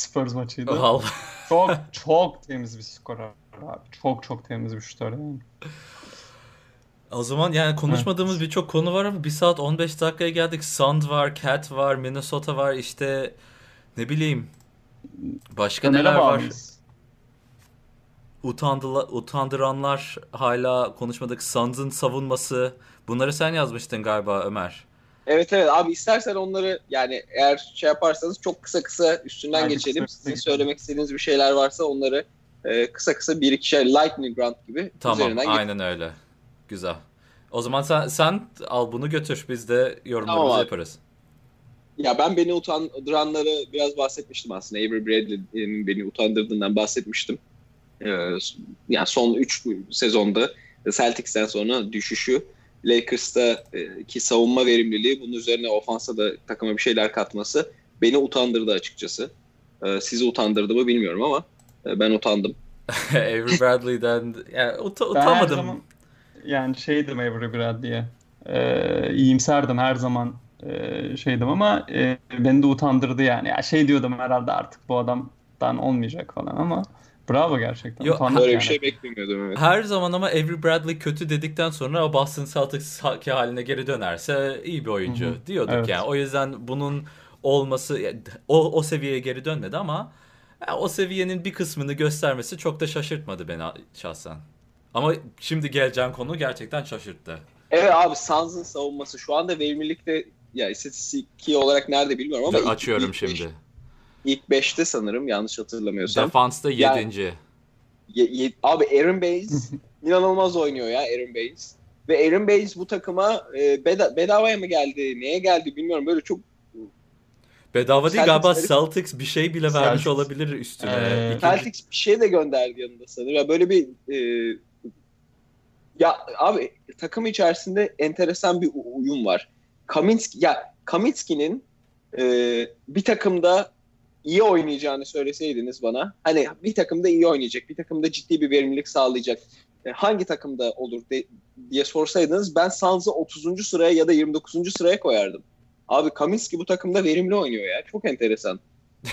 Spurs maçıydı. Vallahi. Çok çok temiz bir skor abi. Çok çok temiz bir şutör yani. O zaman yani konuşmadığımız evet. birçok konu var ama bir saat on beş dakikaya geldik. Sound var, Cat var, Minnesota var, işte ne bileyim. Başka Ömer'e neler bağlıyız. Var? Utandıla, utandıranlar hala konuşmadık. Suns'ın savunması. Bunları sen yazmıştın galiba Ömer. Evet evet abi, istersen onları yani eğer şey yaparsanız çok kısa kısa üstünden yani geçelim. Kısa Sizin kısa söylemek kısa. istediğiniz bir şeyler varsa onları e, kısa kısa bir iki şey lightning round gibi tamam, üzerinden geçelim. Tamam aynen öyle. Güzel. O zaman sen, sen al bunu götür. Biz de yorumlarımızı tamam yaparız. Ya ben beni utandıranları biraz bahsetmiştim aslında. Avery Bradley'nin beni utandırdığından bahsetmiştim. Ee, yani son üç sezonda Celtics'ten sonra düşüşü, Lakers'taki savunma verimliliği, bunun üzerine ofansa da takıma bir şeyler katması beni utandırdı açıkçası. Ee, sizi utandırdı mı bilmiyorum ama ben utandım. Avery Bradley'den yani ut- utanmadım. Zaman, yani şeydim Avery Bradley'e. Ee, iyimserdim her zaman. şeydim ama e, beni de utandırdı yani. Ya şey diyordum herhalde artık bu adamdan olmayacak falan ama bravo gerçekten. Yo, böyle yani. Bir şey beklemiyordum. Evet. Her zaman ama Avery Bradley kötü dedikten sonra Boston Celtics haline geri dönerse iyi bir oyuncu Hı-hı. diyorduk evet. yani. O yüzden bunun olması o, o seviyeye geri dönmedi ama yani o seviyenin bir kısmını göstermesi çok da şaşırtmadı beni şahsen. Ama şimdi geleceğin konu gerçekten şaşırttı. Evet abi, Suns'ın savunması şu anda verimlilikte ya istatistik olarak nerede bilmiyorum ama ilk, açıyorum ilk şimdi. Beş, ilk beşte sanırım, yanlış hatırlamıyorsam. Defansta yedinci. Yani, abi Aaron Baines inanılmaz oynuyor ya Aaron Baines. Ve Aaron Baines bu takıma e, beda, bedavaya mı geldi, neye geldi bilmiyorum. Böyle çok bedava değil galiba, Celtics bir şey bile vermiş Celtics. olabilir üstüne. Ee, İkinci... Celtics bir şey de gönderdi yanında sanırım. Ya böyle bir e, ya abi takım içerisinde enteresan bir uyum var. Kaminski, ya Kaminski'nin e, bir takımda iyi oynayacağını söyleseydiniz bana, hani bir takımda iyi oynayacak, bir takımda ciddi bir verimlilik sağlayacak, e, hangi takımda olur de, diye sorsaydınız ben Suns'ı otuzuncu sıraya ya da yirmi dokuzuncu sıraya koyardım. Abi Kaminski bu takımda verimli oynuyor ya, çok enteresan.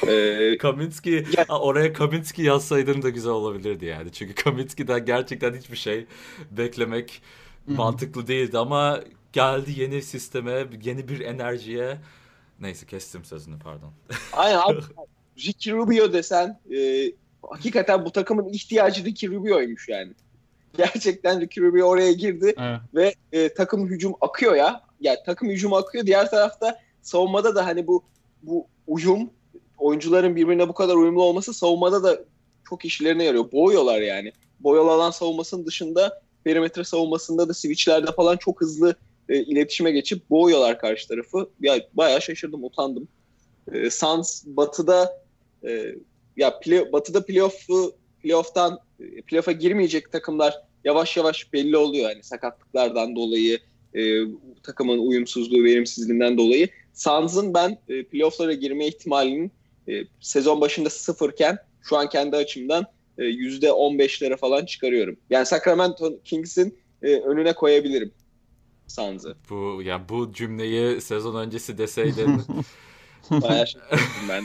Ee, Kaminski ya, oraya Kaminski yazsaydın da güzel olabilirdi yani. Çünkü Kaminski'den gerçekten hiçbir şey beklemek mantıklı değildi ama geldi yeni sisteme, yeni bir enerjiye. Neyse, kestim sözünü, pardon. Aynen abi. Ricky Rubio desen e, hakikaten bu takımın ihtiyacı Ricky Rubio'ymuş yani. Gerçekten Ricky Rubio oraya girdi evet. ve e, takım hücum akıyor ya. Yani takım hücum akıyor. Diğer tarafta savunmada da hani bu bu uyum, oyuncuların birbirine bu kadar uyumlu olması savunmada da çok işlerine yarıyor. Boğuyorlar yani. Boyalı alan savunmasının dışında perimetre savunmasında da switchlerde falan çok hızlı e, iletişime geçip boğuyorlar karşı tarafı. Ya bayağı şaşırdım, utandım. E, Suns batıda e, ya play, batıda playoff'u playoff'tan playoff'a girmeyecek takımlar yavaş yavaş belli oluyor yani sakatlıklardan dolayı, e, takımın uyumsuzluğu, verimsizliğinden dolayı. Suns'ın ben e, playoff'lara girme ihtimalinin e, sezon başında sıfırken şu an kendi açımdan yüzde on beşlere falan çıkarıyorum. Yani Sacramento Kings'in e, önüne koyabilirim Suns'ı. Bu ya yani bu cümleyi sezon öncesi deseydin. Bayağı şaşırdım ben.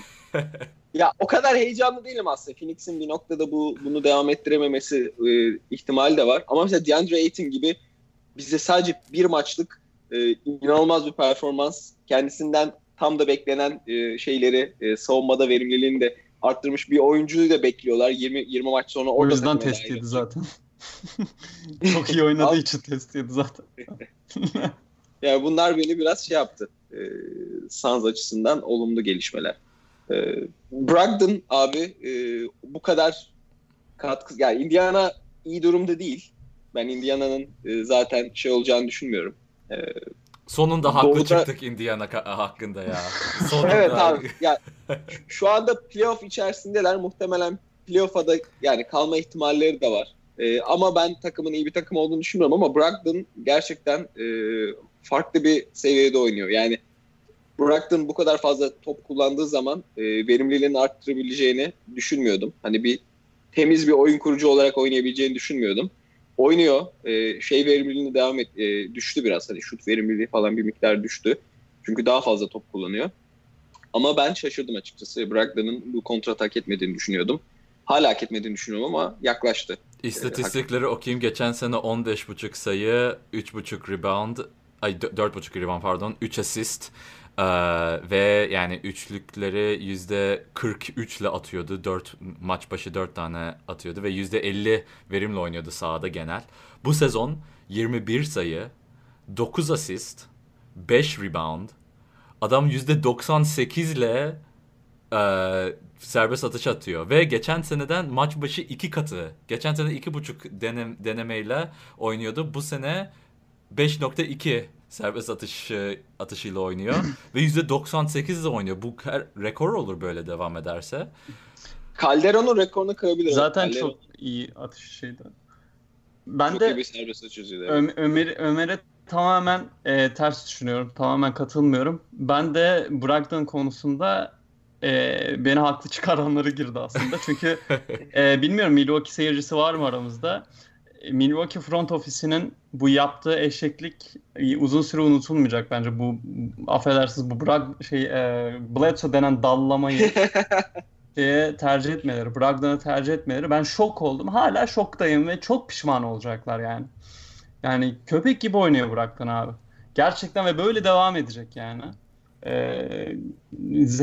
Ya o kadar heyecanlı değilim aslında. Phoenix'in bir noktada bu bunu devam ettirememesi e, ihtimali de var. Ama mesela DeAndre Ayton gibi bize sadece bir maçlık e, inanılmaz bir performans, kendisinden tam da beklenen e, şeyleri, e, savunmada verimliliğini de arttırmış bir oyuncuyu da bekliyorlar. yirmi yirmi maç sonra orada. O yüzden test yedi zaten. Çok iyi oynadığı için test yedi zaten. Yani bunlar beni biraz şey yaptı. E, Suns açısından olumlu gelişmeler. E, Brogdon abi e, bu kadar katkı... Yani Indiana iyi durumda değil. Ben Indiana'nın e, zaten şey olacağını düşünmüyorum. E, Sonunda haklı Doğu'da... çıktık Indiana hakkında ya. Sonunda... Evet abi. Yani şu anda playoff içerisindeler. Muhtemelen playoff'a da yani kalma ihtimalleri de var. Ee, ama ben takımın iyi bir takım olduğunu düşünmüyorum ama Brogdon gerçekten e, farklı bir seviyede oynuyor. Yani Brogdon bu kadar fazla top kullandığı zaman e, verimliliğini arttırabileceğini düşünmüyordum. Hani bir temiz bir oyun kurucu olarak oynayabileceğini düşünmüyordum. Oynuyor. E, şey verimliliğini devam et, e, düştü biraz. Hani şut verimliliği falan bir miktar düştü. Çünkü daha fazla top kullanıyor. Ama ben şaşırdım açıkçası. Bradley'nin bu kontratı hak etmediğini düşünüyordum. Hala hak etmediğini düşünüyorum ama yaklaştı. İstatistikleri ee, okuyayım. Geçen sene on beş buçuk sayı, üç buçuk rebound, ay dört buçuk rebound pardon, üç asist ee, ve yani üçlükleri yüzde kırk üç ile atıyordu. dört maç başı dört tane atıyordu ve yüzde elli verimli oynuyordu sahada genel. Bu sezon yirmi bir sayı, dokuz asist, beş rebound. Adam yüzde doksan sekiz ile e, serbest atış atıyor. Ve geçen seneden maç başı iki katı. Geçen sene iki buçuk denem, denemeyle oynuyordu. Bu sene beş virgül iki serbest atış atışıyla oynuyor. Ve yüzde doksan sekiz ile oynuyor. Bu her, rekor olur böyle devam ederse. Calderon'un rekorunu kırabilir. Zaten Calderon çok iyi atış şeydi. Ben çok de Ö- Ömer, Ömer'e tamamen e, ters düşünüyorum. Tamamen katılmıyorum. Ben de Brogdon konusunda e, beni haklı çıkaranları girdi aslında. Çünkü e, bilmiyorum Milwaukee seyircisi var mı aramızda? E, Milwaukee front ofisinin bu yaptığı eşeklik e, uzun süre unutulmayacak bence. Bu affedersiniz bu Brog, şey e, Bledsoe denen dallamayı şeye tercih etmeleri, Brogdon'u tercih etmeleri. Ben şok oldum. Hala şoktayım ve çok pişman olacaklar yani. Yani köpek gibi oynuyor Burak'tan abi. Gerçekten ve böyle devam edecek yani. Ee,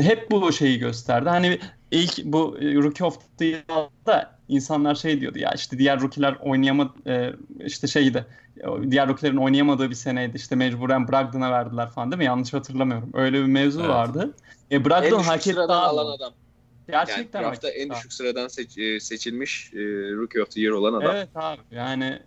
hep bu şeyi gösterdi. Hani ilk bu Rookie of the Year'da insanlar şey diyordu ya işte diğer rookie'ler oynayamadı işte şeydi diğer rookie'lerin oynayamadığı bir seneydi işte mecburen Brogdon'a verdiler falan değil mi? Yanlış hatırlamıyorum. Öyle bir mevzu evet. vardı. E, Brogdon hak etti alan adam. Gerçekten yani draft'ta en düşük sıradan seç- seçilmiş e, Rookie of the Year olan adam. Evet abi yani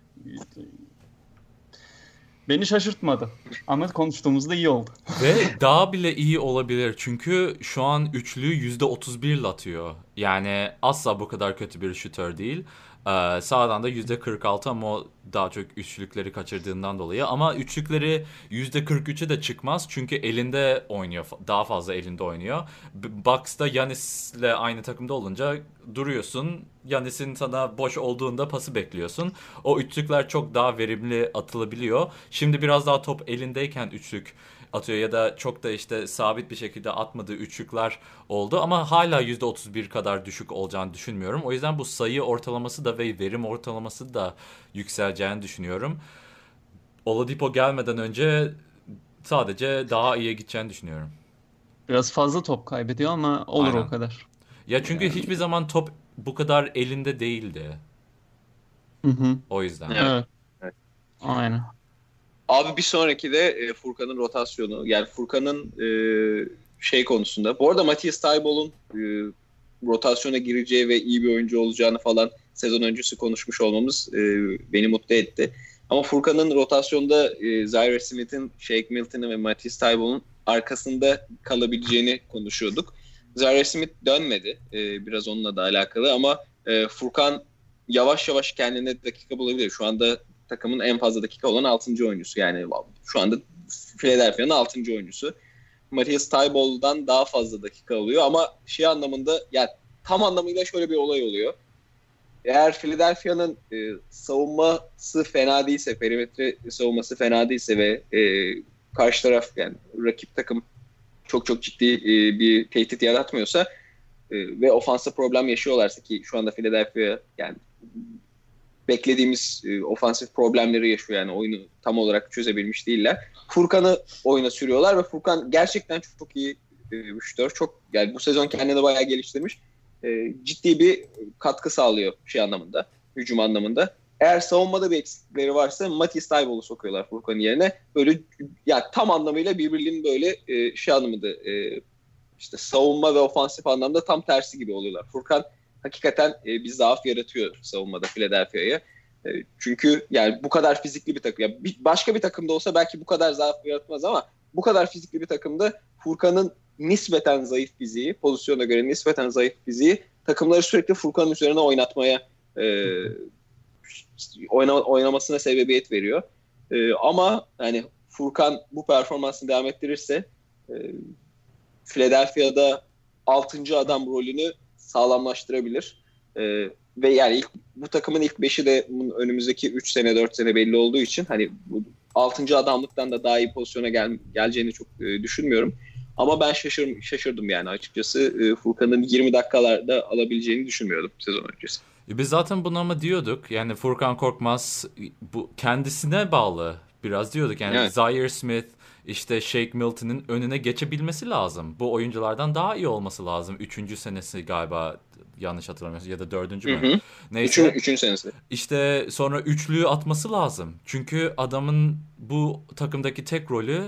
beni şaşırtmadı. Ama konuştuğumuzda iyi oldu. Ve daha bile iyi olabilir. Çünkü şu an üçlüğü yüzde otuz bir ile atıyor. Yani asla bu kadar kötü bir şütör değil. Ee, sağdan da yüzde kırk altı ama o daha çok üçlükleri kaçırdığından dolayı. Ama üçlükleri yüzde kırk üçe de çıkmaz. Çünkü elinde oynuyor. Daha fazla elinde oynuyor. Bucks'ta Giannis'le aynı takımda olunca duruyorsun. Giannis'in sana boş olduğunda pası bekliyorsun. O üçlükler çok daha verimli atılabiliyor. Şimdi biraz daha top elindeyken üçlük atıyor ya da çok da işte sabit bir şekilde atmadığı üçlükler oldu ama hala yüzde otuz bir kadar düşük olacağını düşünmüyorum. O yüzden bu sayı ortalaması da ve verim ortalaması da yükseleceğini düşünüyorum. Oladipo gelmeden önce sadece daha iyiye gideceğini düşünüyorum. Biraz fazla top kaybediyor ama olur aynen o kadar. Ya çünkü yani hiçbir zaman top bu kadar elinde değildi. Hı hı. O yüzden. Evet. Evet. Aynen. Abi bir sonraki de e, Furkan'ın rotasyonu. Yani Furkan'ın e, şey konusunda. Bu arada Matisse Thybull'un e, rotasyona gireceği ve iyi bir oyuncu olacağını falan sezon öncesi konuşmuş olmamız e, beni mutlu etti. Ama Furkan'ın rotasyonda e, Zaire Smith'in, Shake Milton'ın ve Matisse Thybull'un arkasında kalabileceğini konuşuyorduk. Zaire Smith dönmedi. E, biraz onunla da alakalı ama e, Furkan yavaş yavaş kendine dakika bulabilir. Şu anda takımın en fazla dakika olan altıncı oyuncusu. Yani şu anda Philadelphia'nın altı. oyuncusu. Matisse Thybull'dan daha fazla dakika alıyor ama şey anlamında yani tam anlamıyla şöyle bir olay oluyor. Eğer Philadelphia'nın e, savunması fena değilse, perimetre savunması fena değilse ve e, karşı taraf yani rakip takım çok çok ciddi e, bir tehdit yaratmıyorsa e, ve ofansa problem yaşıyorlarsa ki şu anda Philadelphia yani beklediğimiz e, ofansif problemleri yaşıyor yani oyunu tam olarak çözebilmiş değiller. Furkan'ı oyuna sürüyorlar ve Furkan gerçekten çok, çok iyi üçtör. E, çok yani bu sezon kendini bayağı geliştirmiş. E, ciddi bir katkı sağlıyor şey anlamında, hücum anlamında. Eğer savunmada bir eksikleri varsa Matisse Thybull'u sokuyorlar Furkan'ın yerine. Böyle ya yani tam anlamıyla birbirinin böyle e, şey anlamında e, işte savunma ve ofansif anlamda tam tersi gibi oluyorlar. Furkan hakikaten e, bir zaaf yaratıyor savunmada Philadelphia'ya. E, çünkü yani bu kadar fizikli bir takım. Yani bir, başka bir takımda olsa belki bu kadar zaaf yaratmaz ama bu kadar fizikli bir takımda Furkan'ın nispeten zayıf fiziği, pozisyona göre nispeten zayıf fiziği takımları sürekli Furkan'ın üzerine oynatmaya e, oyna, oynamasına sebebiyet veriyor. E, ama yani Furkan bu performansını devam ettirirse e, Philadelphia'da altıncı adam rolünü sağlamlaştırabilir. Ee, ve yani ilk, bu takımın ilk beşi de önümüzdeki üç sene dört sene belli olduğu için hani bu altıncı adamlıktan da daha iyi pozisyona gel, geleceğini çok e, düşünmüyorum. Ama ben şaşırdım, şaşırdım yani açıkçası. Furkan'ın yirmi dakikalarda alabileceğini düşünmüyordum sezon öncesi. Biz zaten bunu ama diyorduk. Yani Furkan Korkmaz bu kendisine bağlı biraz diyorduk. Yani evet. Zaire Smith, işte Shake Milton'ın önüne geçebilmesi lazım. Bu oyunculardan daha iyi olması lazım. Üçüncü senesi galiba, yanlış hatırlamıyorsun, ya da dördüncü mü? Hı hı. Neyse. Üçün, üçüncü senesi. İşte sonra üçlüyü atması lazım. Çünkü adamın bu takımdaki tek rolü,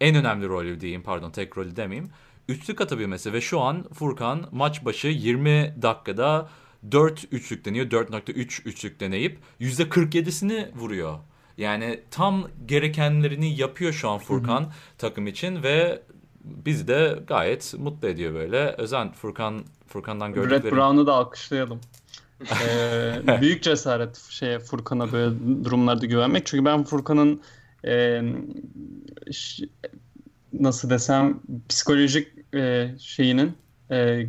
en önemli rolü diyeyim, pardon tek rolü demeyeyim, üçlük atabilmesi. Ve şu an Furkan maç başı yirmi dakikada dört üçlük deniyor. dört virgül üç üçlük deneyip yüzde kırk yedisini vuruyor. Yani tam gerekenlerini yapıyor şu an Furkan, hı hı, takım için ve bizi de gayet mutlu ediyor böyle. Özen, Furkan Furkan'dan gördüklerim. Brett Brown'u da alkışlayalım. ee, büyük cesaret şeye, Furkan'a böyle durumlarda güvenmek. Çünkü ben Furkan'ın e, ş- nasıl desem psikolojik e, şeyinin e,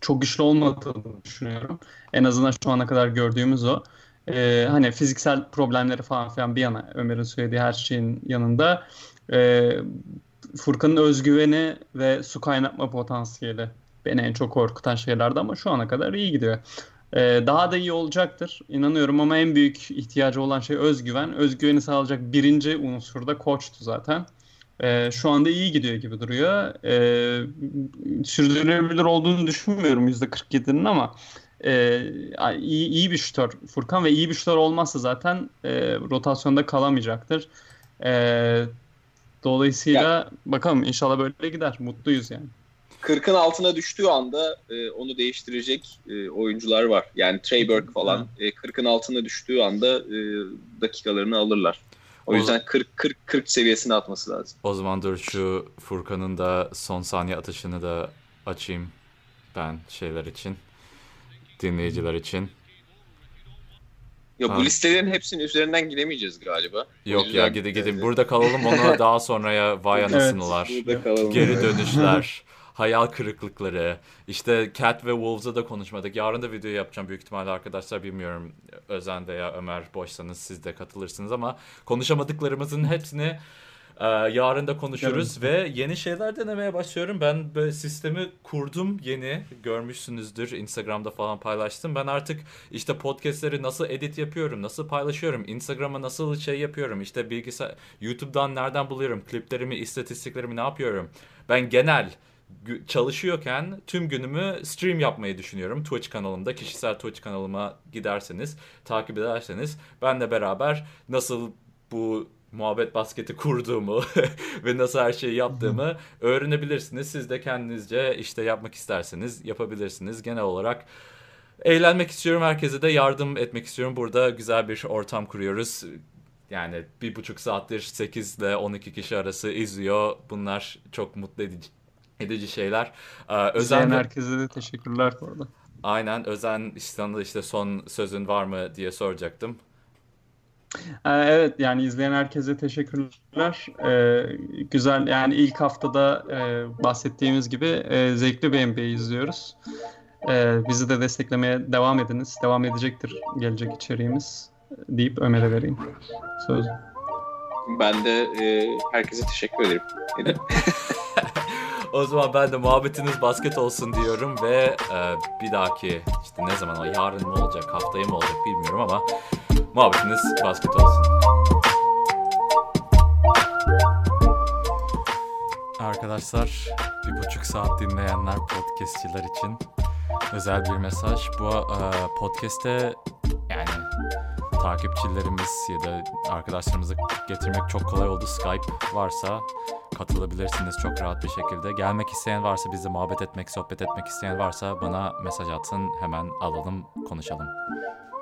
çok güçlü olmadığını düşünüyorum. En azından şu ana kadar gördüğümüz o. Ee, hani fiziksel problemleri falan filan bir yana, Ömer'in söylediği her şeyin yanında e, Furkan'ın özgüveni ve su kaynatma potansiyeli beni en çok korkutan şeylerdi ama şu ana kadar iyi gidiyor. Ee, daha da iyi olacaktır inanıyorum ama en büyük ihtiyacı olan şey özgüven. Özgüveni sağlayacak birinci unsur da koçtu zaten. Ee, şu anda iyi gidiyor gibi duruyor. Ee, sürdürülebilir olduğunu düşünmüyorum yüzde kırk yedinin ama Ee, iyi, iyi bir şutör Furkan ve iyi bir şutör olmazsa zaten e, rotasyonda kalamayacaktır. E, dolayısıyla yani, bakalım inşallah böyle gider. Mutluyuz yani. kırkın altına düştüğü anda e, onu değiştirecek e, oyuncular var. Yani Trey Burke falan e, kırkın altına düştüğü anda e, dakikalarını alırlar. O, o yüzden kırk kırk kırk seviyesine atması lazım. O zaman dur şu Furkan'ın da son saniye atışını da açayım ben şeyler için, dinleyiciler için. Ya ha, bu listelerin hepsinin üzerinden gidemeyeceğiz galiba. Yok ya, gide gide burada kalalım, onu daha sonraya vay anasınılar. Evet, geri dönüşler, hayal kırıklıkları. İşte Cat ve Wolves'a da konuşmadık. Yarın da video yapacağım büyük ihtimalle arkadaşlar, bilmiyorum. Özen de ya Ömer boşsanız siz de katılırsınız ama konuşamadıklarımızın hepsini yarın da konuşuruz. Ve yeni şeyler denemeye başlıyorum. Ben böyle sistemi kurdum yeni. Görmüşsünüzdür. Instagram'da falan paylaştım. Ben artık işte podcastleri nasıl edit yapıyorum, nasıl paylaşıyorum, Instagram'a nasıl şey yapıyorum, İşte bilgisayar, YouTube'dan nereden buluyorum, kliplerimi, istatistiklerimi ne yapıyorum. Ben genel çalışıyorken tüm günümü stream yapmayı düşünüyorum. Twitch kanalımda, kişisel Twitch kanalıma giderseniz, takip ederseniz benle beraber nasıl bu muhabbet basketi kurduğumu ve nasıl her şeyi yaptığımı öğrenebilirsiniz. Siz de kendinizce işte yapmak isterseniz yapabilirsiniz. Genel olarak eğlenmek istiyorum. Herkese de yardım etmek istiyorum. Burada güzel bir ortam kuruyoruz. Yani bir buçuk saattir sekiz ile on iki kişi arası izliyor. Bunlar çok mutlu edici, edici şeyler. Ee, Özen herkese de teşekkürler bu arada. Aynen. Özen, İstanbul'da işte son sözün var mı diye soracaktım. Evet, yani izleyen herkese teşekkürler. Ee, güzel, yani ilk haftada e, bahsettiğimiz gibi e, zevkli bir N B A izliyoruz. E, bizi de desteklemeye devam ediniz. Devam edecektir gelecek içeriğimiz deyip Ömer'e vereyim sözü. Ben de e, herkese teşekkür ederim. O zaman ben de muhabbetiniz basket olsun diyorum ve e, bir dahaki işte ne zaman, yarın mı olacak, haftaya mı olacak bilmiyorum ama muhabbetiniz basket olsun. Arkadaşlar, bir buçuk saat dinleyenler, podcastçiler için özel bir mesaj. Bu e, podcast'te yani takipçilerimiz ya da arkadaşlarımızı getirmek çok kolay oldu. Skype varsa katılabilirsiniz çok rahat bir şekilde. Gelmek isteyen varsa, bizle muhabbet etmek, sohbet etmek isteyen varsa bana mesaj atsın. Hemen alalım, konuşalım.